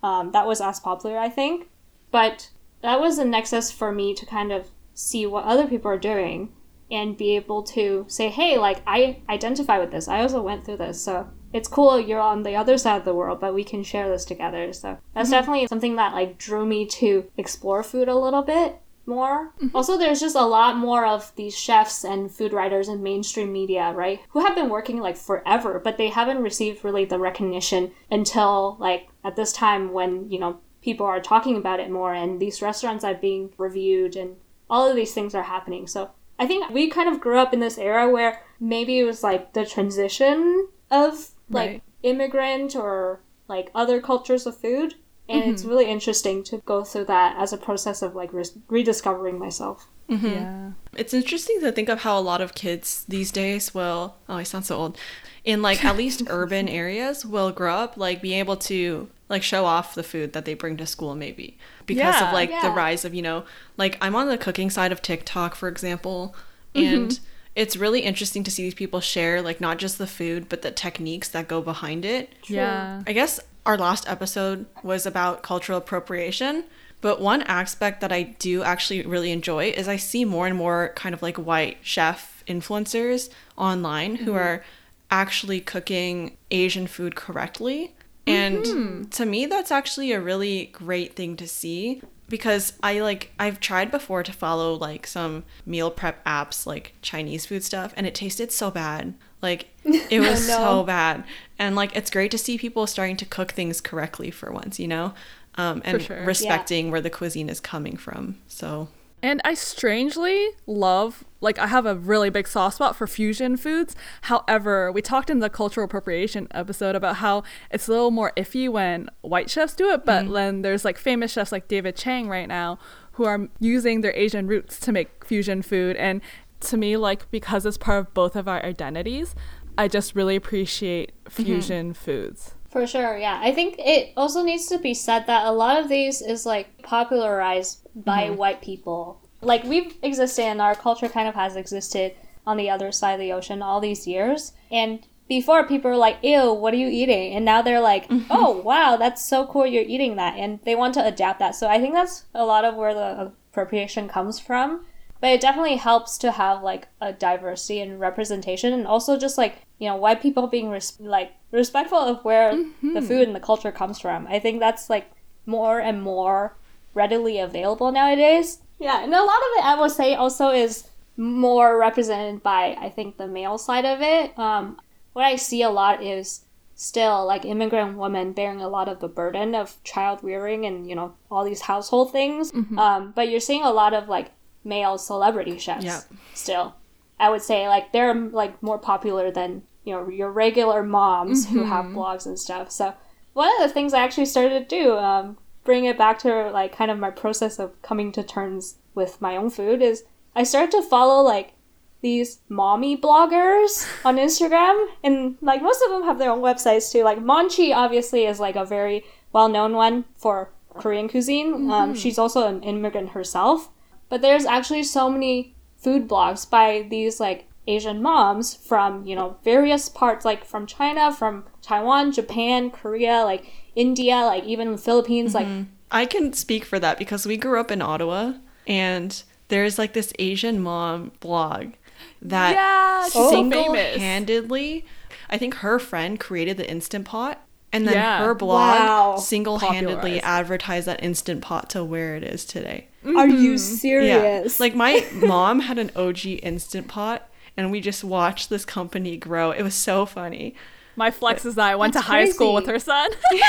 That was as popular, I think. But that was a nexus for me to kind of see what other people are doing and be able to say, hey, like, I identify with this. I also went through this. So it's cool you're on the other side of the world, but we can share this together. So that's definitely something that like drew me to explore food a little bit more. Also, there's just a lot more of these chefs and food writers in mainstream media, right, who have been working like forever, but they haven't received really the recognition until like at this time when, you know, people are talking about it more and these restaurants are being reviewed and all of these things are happening. So I think we kind of grew up in this era where maybe it was like the transition of like immigrant or like other cultures of food. And it's really interesting to go through that as a process of like rediscovering myself. Yeah. It's interesting to think of how a lot of kids these days will, oh, I sound so old, in like at least urban areas will grow up like being able to like show off the food that they bring to school maybe because of like the rise of, you know, like I'm on the cooking side of TikTok, for example, and it's really interesting to see these people share like not just the food, but the techniques that go behind it. Yeah. I guess our last episode was about cultural appropriation, but one aspect that I do actually really enjoy is I see more and more kind of like white chef influencers online who are actually cooking Asian food correctly. And to me, that's actually a really great thing to see. Because I've tried before to follow like some meal prep apps, like Chinese food stuff, and it tasted so bad. Like it was so bad. And like, it's great to see people starting to cook things correctly for once, you know, and respecting where the cuisine is coming from. So. And I strangely love, like I have a really big soft spot for fusion foods. However, we talked in the cultural appropriation episode about how it's a little more iffy when white chefs do it, but then there's like famous chefs like David Chang right now who are using their Asian roots to make fusion food. And to me, like because it's part of both of our identities, I just really appreciate fusion foods. For sure, yeah. I think it also needs to be said that a lot of these is like popularized by white people. Like we've existed and our culture kind of has existed on the other side of the ocean all these years. And before people were like, ew, what are you eating? And now they're like, oh, wow, that's so cool you're eating that. And they want to adapt that. So I think that's a lot of where the appropriation comes from. But it definitely helps to have like a diversity and representation, and also just like, you know, white people being respectful of where the food and the culture comes from. I think that's like more and more readily available nowadays. Yeah, and a lot of it I will say also is more represented by, I think, the male side of it. What I see a lot is still like immigrant women bearing a lot of the burden of child rearing and, you know, all these household things. But you're seeing a lot of like male celebrity chefs still. I would say like they're like more popular than, you know, your regular moms who have blogs and stuff. So one of the things I actually started to do, bring it back to like kind of my process of coming to terms with my own food, is I started to follow like these mommy bloggers on Instagram, and like most of them have their own websites too. Like Monchi obviously is like a very well-known one for Korean cuisine. She's also an immigrant herself. But there's actually so many food blogs by these like Asian moms from, you know, various parts, like from China, from Taiwan, Japan, Korea, like India, like even the Philippines. Like I can speak for that because we grew up in Ottawa, and there's like this Asian mom blog that single-handedly, I think her friend created the Instant Pot. And then her blog single-handedly advertised that Instant Pot to where it is today. Are you serious? Yeah. Like, my mom had an OG Instant Pot, and we just watched this company grow. It was so funny. My flex is that I went to high school with her son. What?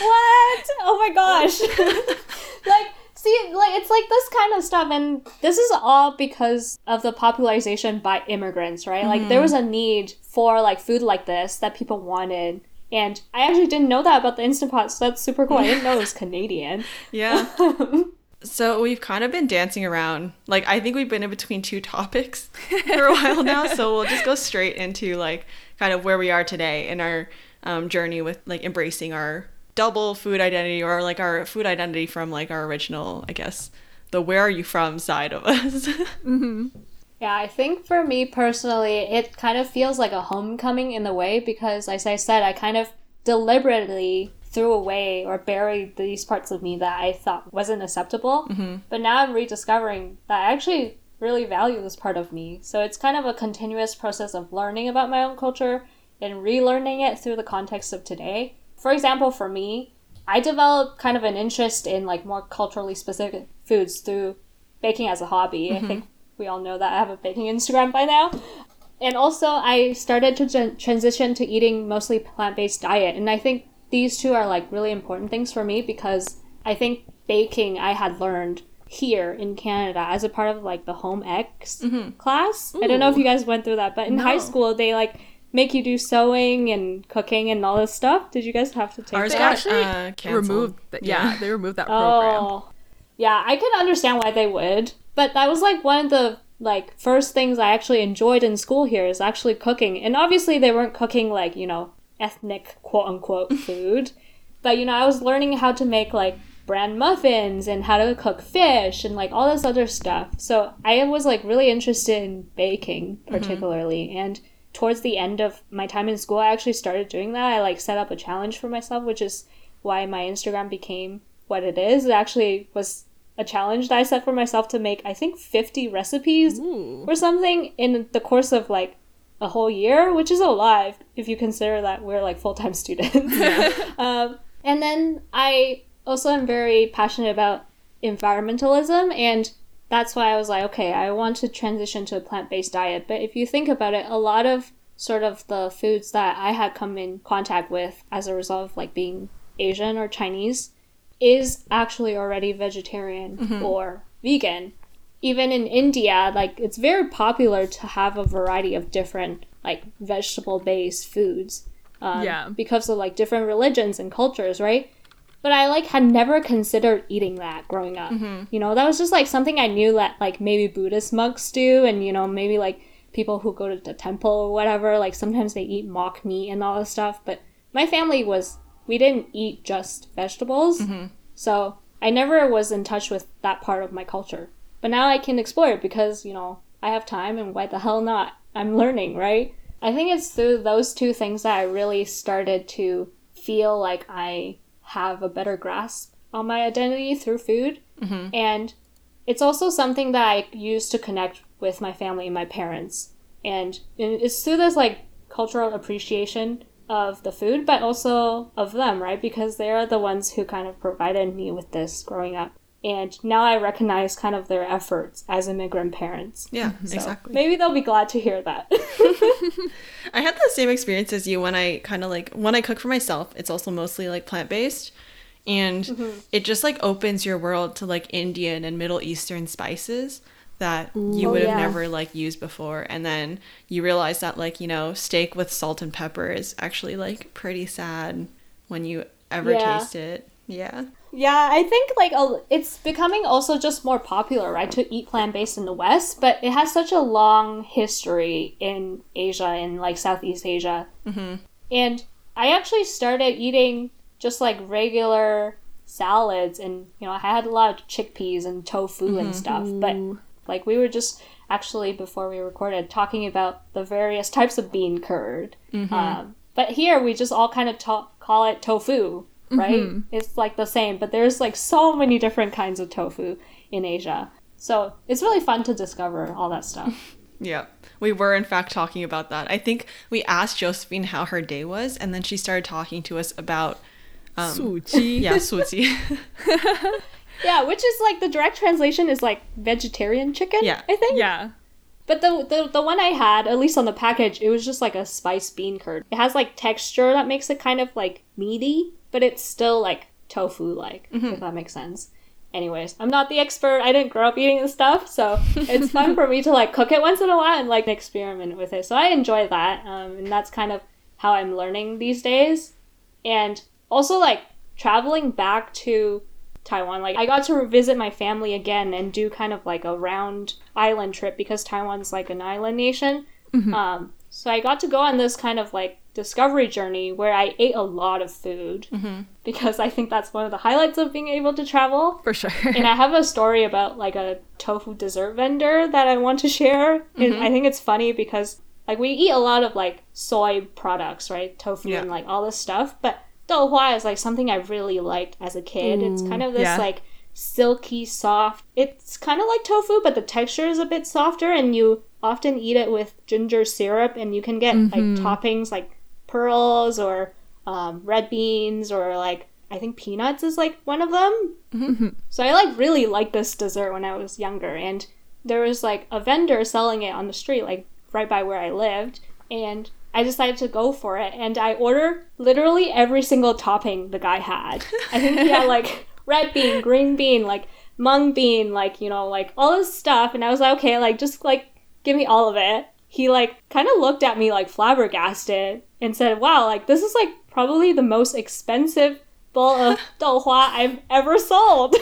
Oh, my gosh. Like, see, like it's like this kind of stuff. And this is all because of the popularization by immigrants, right? Like there was a need for like food like this that people wanted. And I actually didn't know that about the Instant Pot, so that's super cool. I didn't know it was Canadian. Yeah. So we've kind of been dancing around. Like I think we've been in between two topics for a while now. So we'll just go straight into like kind of where we are today in our journey with like embracing our double food identity, or like our food identity from like our original, I guess, the where are you from side of us. Yeah, I think for me personally, it kind of feels like a homecoming in the way, because as I said, I kind of deliberately threw away or buried these parts of me that I thought wasn't acceptable. But now I'm rediscovering that I actually really value this part of me. So it's kind of a continuous process of learning about my own culture and relearning it through the context of today. For example, for me, I developed kind of an interest in like more culturally specific foods through baking as a hobby. Mm-hmm. I think we all know that I have a baking Instagram by now. And also I started to transition to eating mostly plant-based diet. And I think these two are like really important things for me because I think baking I had learned here in Canada as a part of like the home ecs class. Ooh. I don't know if you guys went through that, but in high school they like make you do sewing and cooking and all this stuff. Did you guys have to take that? Ours got removed. Yeah, they removed that program. Oh, yeah, I can understand why they would. But that was like one of the like first things I actually enjoyed in school here is actually cooking. And obviously they weren't cooking like, you know, ethnic quote-unquote food. But, you know, I was learning how to make like bran muffins and how to cook fish and like all this other stuff. So I was like really interested in baking particularly. Mm-hmm. And towards the end of my time in school, I actually started doing that. I like set up a challenge for myself, which is why my Instagram became what it is. It actually was a challenge that I set for myself to make, I think, 50 recipes or something in the course of like a whole year, which is a lot if you consider that we're like full-time students. Yeah. And then I also am very passionate about environmentalism, and that's why I was like, okay, I want to transition to a plant-based diet. But if you think about it, a lot of sort of the foods that I had come in contact with as a result of like being Asian or Chinese is actually already vegetarian or vegan. Even in India, like it's very popular to have a variety of different like vegetable-based foods because of like different religions and cultures, right? But I, like, had never considered eating that growing up. Mm-hmm. You know, that was just, like, something I knew that, like, maybe Buddhist monks do. And, you know, maybe, like, people who go to the temple or whatever, like, sometimes they eat mock meat and all this stuff. But my family was, we didn't eat just vegetables. Mm-hmm. So I never was in touch with that part of my culture. But now I can explore it because, you know, I have time and why the hell not? I'm learning, right? I think it's through those two things that I really started to feel like I have a better grasp on my identity through food. Mm-hmm. And it's also something that I use to connect with my family and my parents. And it's through this like cultural appreciation of the food, but also of them, right? Because they are the ones who kind of provided me with this growing up. And now I recognize kind of their efforts as immigrant parents. Yeah, so exactly. Maybe they'll be glad to hear that. I had the same experience as you when I kind of like, when I cook for myself, it's also mostly like plant-based. And it just like opens your world to like Indian and Middle Eastern spices that you would have never like used before. And then you realize that like, you know, steak with salt and pepper is actually like pretty sad when you ever taste it. Yeah. Yeah, I think like it's becoming also just more popular, right, to eat plant-based in the West, but it has such a long history in Asia and like Southeast Asia. Mm-hmm. And I actually started eating just like regular salads and, you know, I had a lot of chickpeas and tofu and stuff, but like we were just actually before we recorded talking about the various types of bean curd. Mm-hmm. But here we just all kind of call it tofu. Right? Mm-hmm. It's like the same, but there's like so many different kinds of tofu in Asia. So it's really fun to discover all that stuff. Yeah, we were in fact talking about that. I think we asked Josephine how her day was, and then she started talking to us about Suji. Yeah, Suji. Yeah, which is like the direct translation is like vegetarian chicken, yeah. I think. Yeah. But the one I had, at least on the package, it was just like a spiced bean curd. It has like texture that makes it kind of like meaty. But it's still, like, tofu-like, if that makes sense. Anyways, I'm not the expert. I didn't grow up eating this stuff. So it's fun for me to, like, cook it once in a while and, like, experiment with it. So I enjoy that. And that's kind of how I'm learning these days. And also, like, traveling back to Taiwan. Like, I got to visit my family again and do kind of, like, a round island trip because Taiwan's, like, an island nation. Mm-hmm. So I got to go on this kind of, like, discovery journey where I ate a lot of food because I think that's one of the highlights of being able to travel. For sure. And I have a story about like a tofu dessert vendor that I want to share. And I think it's funny because like we eat a lot of like soy products, right? Tofu and like all this stuff. But Douhua is like something I really liked as a kid. It's kind of this like silky, soft. It's kind of like tofu, but the texture is a bit softer and you often eat it with ginger syrup and you can get like toppings like pearls or red beans or like I think peanuts is like one of them. Mm-hmm. So I like really liked this dessert when I was younger, and there was like a vendor selling it on the street like right by where I lived, and I decided to go for it, and I ordered literally every single topping the guy had. I think he had like red bean, green bean, like mung bean, like, you know, like all this stuff. And I was like, okay, like just like give me all of it. He like kind of looked at me like flabbergasted and said, wow, like this is like probably the most expensive bowl of douhua I've ever sold.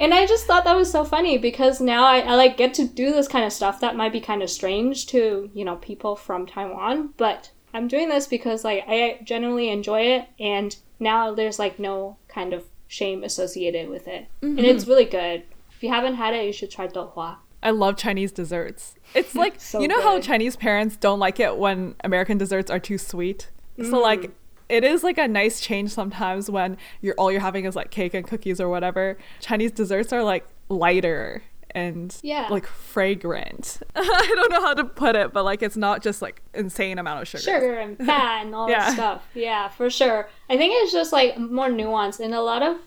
And I just thought that was so funny because now I like get to do this kind of stuff that might be kind of strange to, you know, people from Taiwan, but I'm doing this because like I genuinely enjoy it, and now there's like no kind of shame associated with it. Mm-hmm. And it's really good. If you haven't had it, you should try douhua. I love Chinese desserts. It's like, so you know good. How Chinese parents don't like it when American desserts are too sweet? Mm. So like, it is like a nice change sometimes when all you're having is like cake and cookies or whatever. Chinese desserts are like lighter and like fragrant. I don't know how to put it, but like it's not just like insane amount of sugar and fat and all that stuff. Yeah, for sure. I think it's just like more nuanced, and a lot of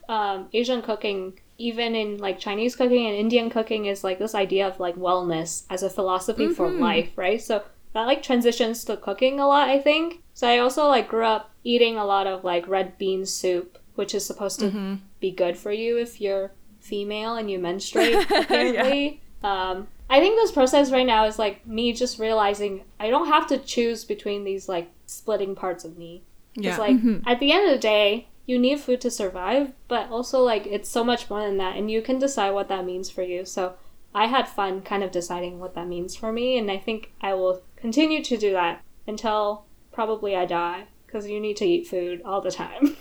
Asian cooking, even in like Chinese cooking and Indian cooking, is like this idea of like wellness as a philosophy for life, right? So that like transitions to cooking a lot, I think. So I also like grew up eating a lot of like red bean soup, which is supposed to be good for you if you're female and you menstruate, apparently. I think this process right now is like me just realizing I don't have to choose between these like splitting parts of me. It's like at the end of the day, you need food to survive, but also like it's so much more than that, and you can decide what that means for you. So I had fun kind of deciding what that means for me, and I think I will continue to do that until probably I die, because you need to eat food all the time.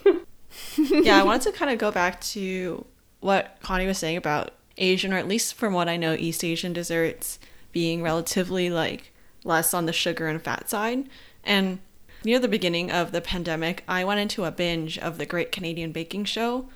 Yeah, I wanted to kind of go back to what Connie was saying about Asian, or at least from what I know, East Asian desserts being relatively like less on the sugar and fat side. And near the beginning of the pandemic, I went into a binge of the Great Canadian Baking Show.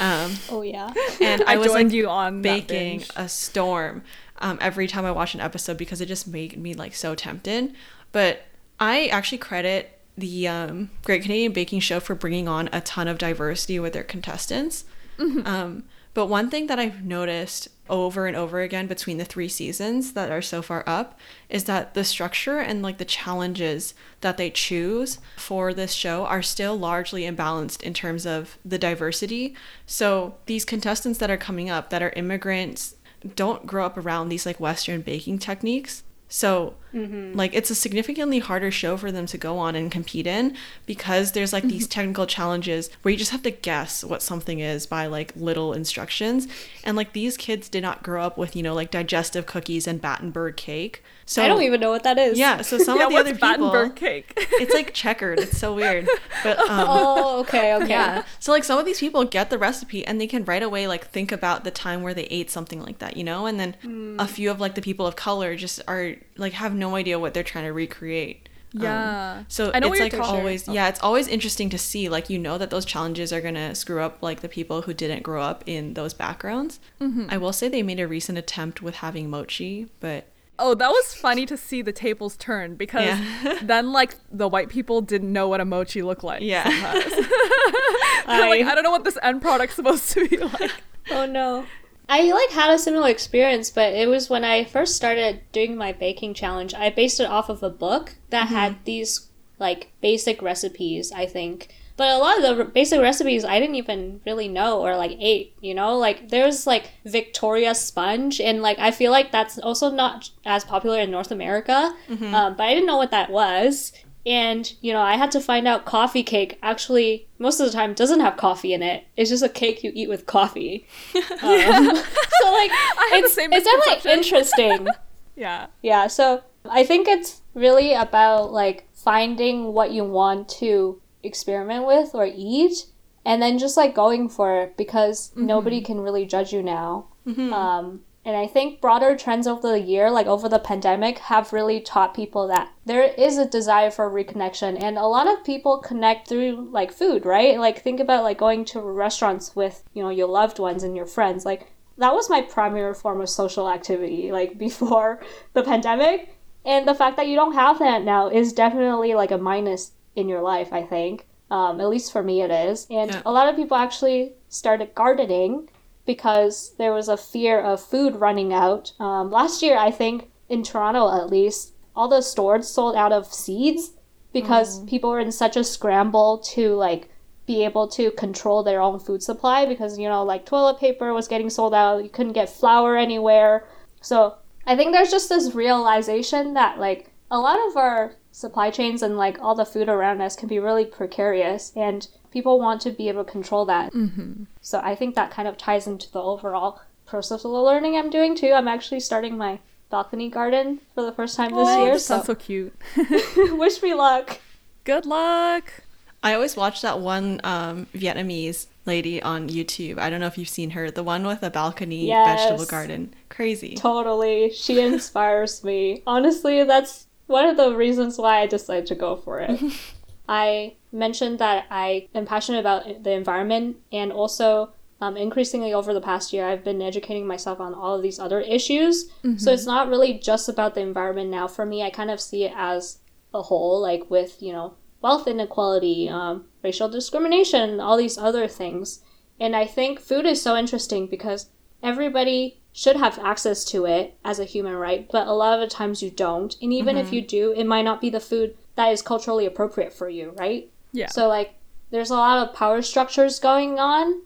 Oh, yeah. And I was like you on baking a storm every time I watched an episode, because it just made me like so tempted. But I actually credit the Great Canadian Baking Show for bringing on a ton of diversity with their contestants. Mm-hmm. But one thing that I've noticed over and over again between the three seasons that are so far up is that the structure and like the challenges that they choose for this show are still largely imbalanced in terms of the diversity. So these contestants that are coming up that are immigrants don't grow up around these like Western baking techniques. So like it's a significantly harder show for them to go on and compete in, because there's like these technical challenges where you just have to guess what something is by like little instructions. And like these kids did not grow up with, you know, like digestive cookies and Battenberg cake. So I don't even know what that is. Yeah. So some of the other people, Battenberg cake. It's like checkered. It's so weird. But oh, okay. Okay. Yeah. So like some of these people get the recipe and they can right away like think about the time where they ate something like that, you know, and then a few of like the people of color just are like have no idea what they're trying to recreate. Yeah. So I know it's like always it's always interesting to see, like, you know, that those challenges are gonna screw up like the people who didn't grow up in those backgrounds. I will say they made a recent attempt with having mochi, but that was funny to see the tables turn, because then like the white people didn't know what a mochi looked like. Like, I don't know what this end product's supposed to be like. Oh no. I like had a similar experience, but it was when I first started doing my baking challenge. I based it off of a book that had these like basic recipes, I think. But a lot of the basic recipes I didn't even really know or like ate, you know? Like there's like Victoria Sponge, and like I feel like that's also not as popular in North America. But I didn't know what that was. And, you know, I had to find out coffee cake actually most of the time doesn't have coffee in it. It's just a cake you eat with coffee. So, like, it's definitely interesting. Yeah. So I think it's really about, like, finding what you want to experiment with or eat, and then just, like, going for it, because nobody can really judge you now. And I think broader trends over the year, like over the pandemic, have really taught people that there is a desire for reconnection. And a lot of people connect through, like, food, right? Like, think about, like, going to restaurants with, you know, your loved ones and your friends. Like, that was my primary form of social activity, like, before the pandemic. And the fact that you don't have that now is definitely like a minus in your life, I think. At least for me it is. And a lot of people actually started gardening because there was a fear of food running out. Last year, I think, in Toronto at least, all the stores sold out of seeds because people were in such a scramble to like be able to control their own food supply because, you know, like toilet paper was getting sold out. You couldn't get flour anywhere. So I think there's just this realization that like a lot of our supply chains and like all the food around us can be really precarious and people want to be able to control that. So I think that kind of ties into the overall personal learning I'm doing too. I'm actually starting my balcony garden for the first time this year. That sounds so cute. Wish me luck. Good luck. I always watch that one Vietnamese lady on YouTube. I don't know if you've seen her. The one with a balcony vegetable garden. Crazy. Totally. She inspires me. Honestly, that's one of the reasons why I decided to go for it. I mentioned that I am passionate about the environment, and also increasingly over the past year, I've been educating myself on all of these other issues. So it's not really just about the environment now. For me, I kind of see it as a whole, like with, you know, wealth inequality, racial discrimination, all these other things. And I think food is so interesting because everybody should have access to it as a human right, but a lot of the times you don't. And even if you do, it might not be the food that is culturally appropriate for you, right? Yeah. So like there's a lot of power structures going on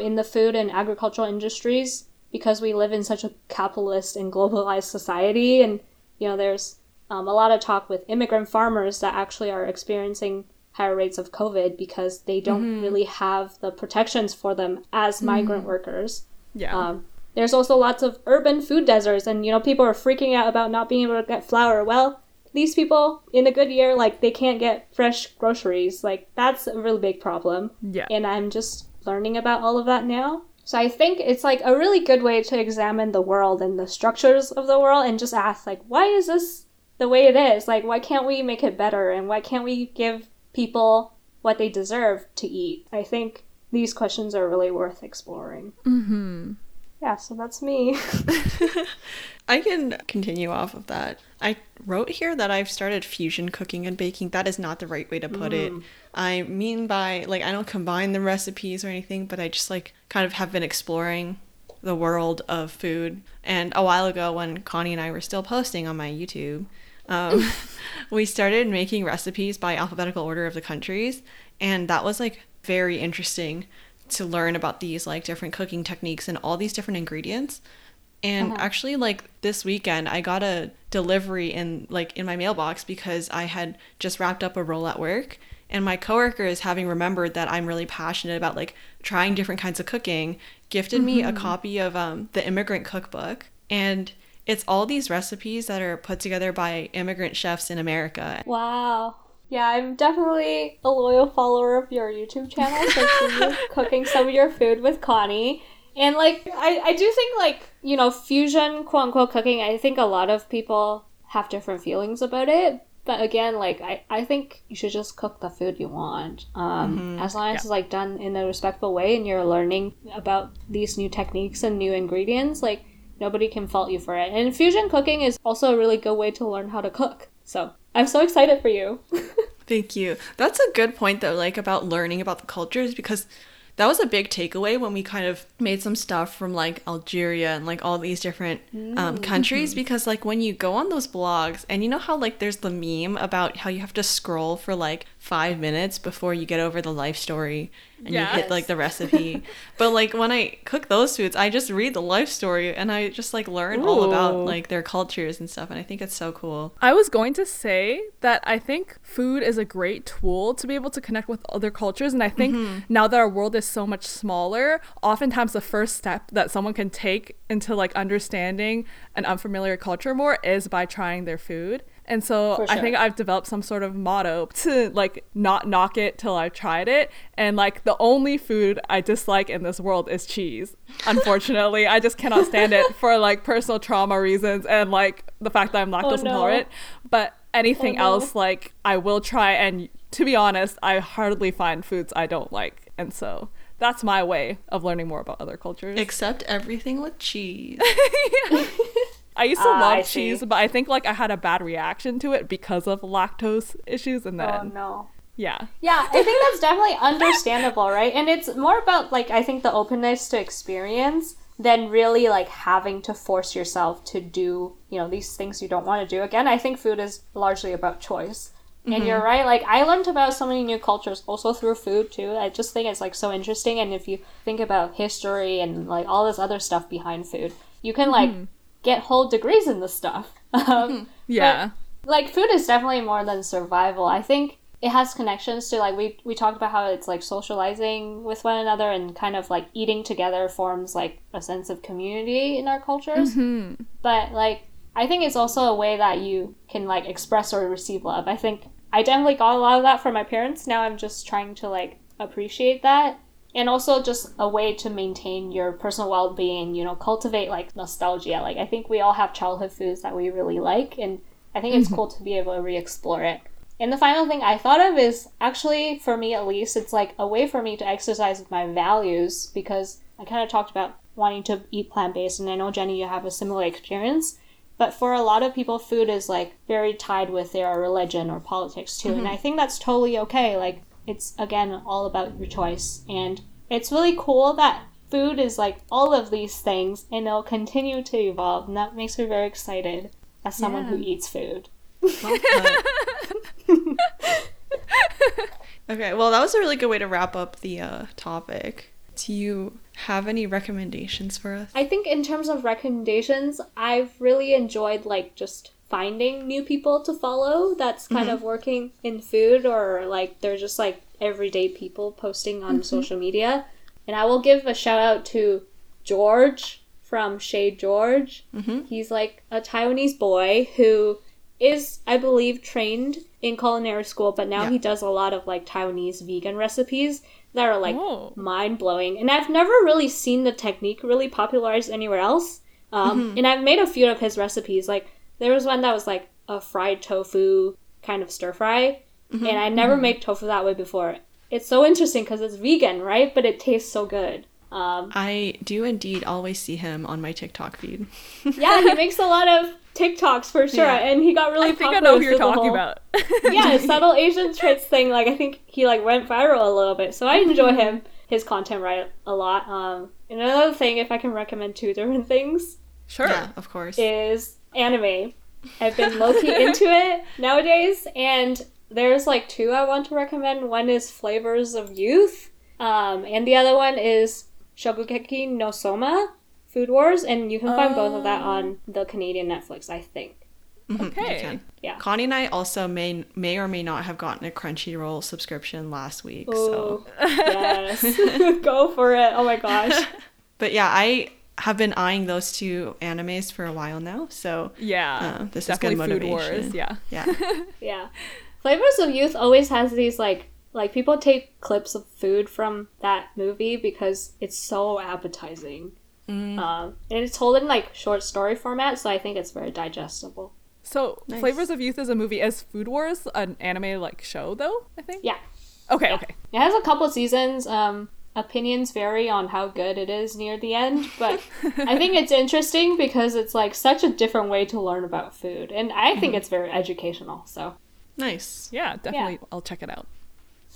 in the food and agricultural industries because we live in such a capitalist and globalized society. And, you know, there's a lot of talk with immigrant farmers that actually are experiencing higher rates of COVID because they don't really have the protections for them as migrant workers. There's also lots of urban food deserts, and, you know, people are freaking out about not being able to get flour. Well, these people in a good year, like, they can't get fresh groceries. Like, that's a really big problem. And I'm just learning about all of that now. So I think it's like a really good way to examine the world and the structures of the world and just ask, like, why is this the way it is? Like, why can't we make it better? And why can't we give people what they deserve to eat? I think these questions are really worth exploring. Yeah, so that's me. I can continue off of that. I wrote here that I've started fusion cooking and baking. That is not the right way to put it. I mean by, like, I don't combine the recipes or anything, but I just, like, kind of have been exploring the world of food. And a while ago, when Connie and I were still posting on my YouTube, we started making recipes by alphabetical order of the countries. And that was, like, very interesting to learn about these, like, different cooking techniques and all these different ingredients. And actually, like, this weekend I got a delivery in my mailbox because I had just wrapped up a role at work, and my coworker is having remembered that I'm really passionate about, like, trying different kinds of cooking, gifted me a copy of The Immigrant Cookbook, and it's all these recipes that are put together by immigrant chefs in America. Wow. Yeah, I'm definitely a loyal follower of your YouTube channel, so you're cooking some of your food with Connie. And, like, I do think, like, you know, fusion, quote-unquote, cooking, I think a lot of people have different feelings about it. But, again, like, I think you should just cook the food you want. As long as it's, like, done in a respectful way and you're learning about these new techniques and new ingredients, like, nobody can fault you for it. And fusion cooking is also a really good way to learn how to cook. So I'm so excited for you. Thank you. That's a good point, though, like, about learning about the cultures, because that was a big takeaway when we kind of made some stuff from, like, Algeria and, like, all these different countries, because, like, when you go on those blogs, and you know how, like, there's the meme about how you have to scroll for, like, 5 minutes before you get over the life story and you hit, like, the recipe. But, like, when I cook those foods, I just read the life story and I just, like, learn all about, like, their cultures and stuff. And I think it's so cool. I was going to say that I think food is a great tool to be able to connect with other cultures. And I think now that our world is so much smaller, oftentimes the first step that someone can take into, like, understanding an unfamiliar culture more is by trying their food. And so I think I've developed some sort of motto to, like, not knock it till I've tried it. And, like, the only food I dislike in this world is cheese. Unfortunately, I just cannot stand it for, like, personal trauma reasons and, like, the fact that I'm lactose intolerant. But anything else, like, I will try. And to be honest, I hardly find foods I don't like. And so that's my way of learning more about other cultures. Except everything with cheese. I used to love cheese, but I think like I had a bad reaction to it because of lactose issues, and then yeah, I think that's definitely understandable, right? And it's more about like I think the openness to experience than really like having to force yourself to do, you know, these things you don't want to do. Again, I think food is largely about choice. Mm-hmm. And you're right, like I learned about so many new cultures also through food too. I just think it's like so interesting. And if you think about history and like all this other stuff behind food, you can like get whole degrees in this stuff. But, like food is definitely more than survival. I think it has connections to like we talked about how it's like socializing with one another and kind of like eating together forms like a sense of community in our cultures. Mm-hmm. But like I think it's also a way that you can like express or receive love. I think I definitely got a lot of that from my parents. Now I'm just trying to like appreciate that, and also just a way to maintain your personal well-being, you know, cultivate like nostalgia. Like I think we all have childhood foods that we really like, and I think it's cool to be able to re-explore it. And the final thing I thought of is actually, for me at least, it's like a way for me to exercise with my values, because I kind of talked about wanting to eat plant-based, and I know Jenny, you have a similar experience. But for a lot of people, food is like very tied with their religion or politics too. Mm-hmm. And I think that's totally okay. Like it's, again, all about your choice. And it's really cool that food is like all of these things, and it'll continue to evolve. And that makes me very excited as someone who eats food. Okay, well, that was a really good way to wrap up the topic. Do you have any recommendations for us? I think in terms of recommendations, I've really enjoyed like just finding new people to follow that's kind of working in food, or like they're just like everyday people posting on social media. And I will give a shout out to George from Shade George. He's like a Taiwanese boy who is, I believe, trained in culinary school, but now he does a lot of like Taiwanese vegan recipes that are like mind-blowing, and I've never really seen the technique really popularized anywhere else. And I've made a few of his recipes. Like there was one that was like a fried tofu kind of stir fry, and I never made tofu that way before. It's so interesting because it's vegan, right? But it tastes so good. I do indeed always see him on my TikTok feed. Yeah, he makes a lot of TikToks for sure, and he got really popular. I think I know who you're talking about. Yeah, subtle Asian traits thing. Like I think he like went viral a little bit, so I enjoy him, his content a lot. Another thing, if I can recommend two different things, sure, yeah, of course, is anime. I've been low-key into it nowadays, and there's like two I want to recommend. One is Flavors of Youth, and the other one is Shokugeki no Soma, Food Wars, and you can find both of that on the Canadian Netflix, I think. Okay. Yeah. Connie and I also may or may not have gotten a Crunchyroll subscription last week. Ooh, so yes. Go for it. Oh my gosh. But yeah, I have been eyeing those two animes for a while now, so this is good motivation. Food Wars, yeah. Flavors of Youth always has these like people take clips of food from that movie because it's so appetizing. And it's told in like short story format, so I think it's very digestible. So nice. Flavors of Youth is a movie. Is Food Wars an anime like show though, I think? Yeah. Okay, yeah. Okay. It has a couple seasons. Opinions vary on how good it is near the end, but I think it's interesting because it's like such a different way to learn about food. And I think it's very educational, so. Nice. Yeah, definitely. I'll check it out.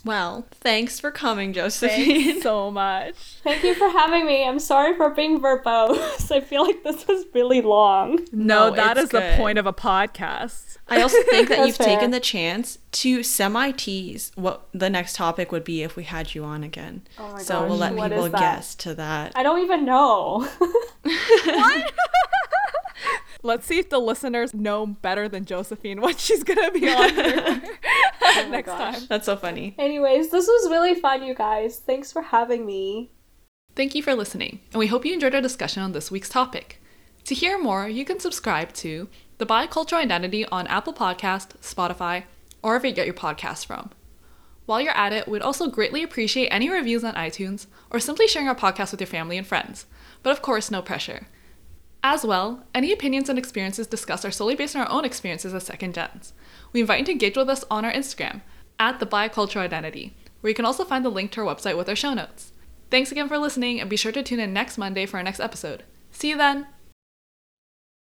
Well, thanks for coming, Josephine. Thanks so much. Thank you for having me. I'm sorry for being verbose. I feel like this was really long. No, that is good. The point of a podcast. I also think that you've taken the chance to semi-tease what the next topic would be if we had you on again. Oh my gosh. So we'll let people guess to that. I don't even know. What? Let's see if the listeners know better than Josephine what she's going to be on here. Oh next time. That's so funny. Anyways, this was really fun, you guys. Thanks for having me. Thank you for listening, and we hope you enjoyed our discussion on this week's topic. To hear more, you can subscribe to The Bicultural Identity on Apple Podcasts, Spotify, or if you get your podcasts from. While you're at it, we'd also greatly appreciate any reviews on iTunes or simply sharing our podcast with your family and friends. But of course, no pressure. As well, any opinions and experiences discussed are solely based on our own experiences as second gens. We invite you to engage with us on our Instagram, @thebicultural identity, where you can also find the link to our website with our show notes. Thanks again for listening, and be sure to tune in next Monday for our next episode. See you then!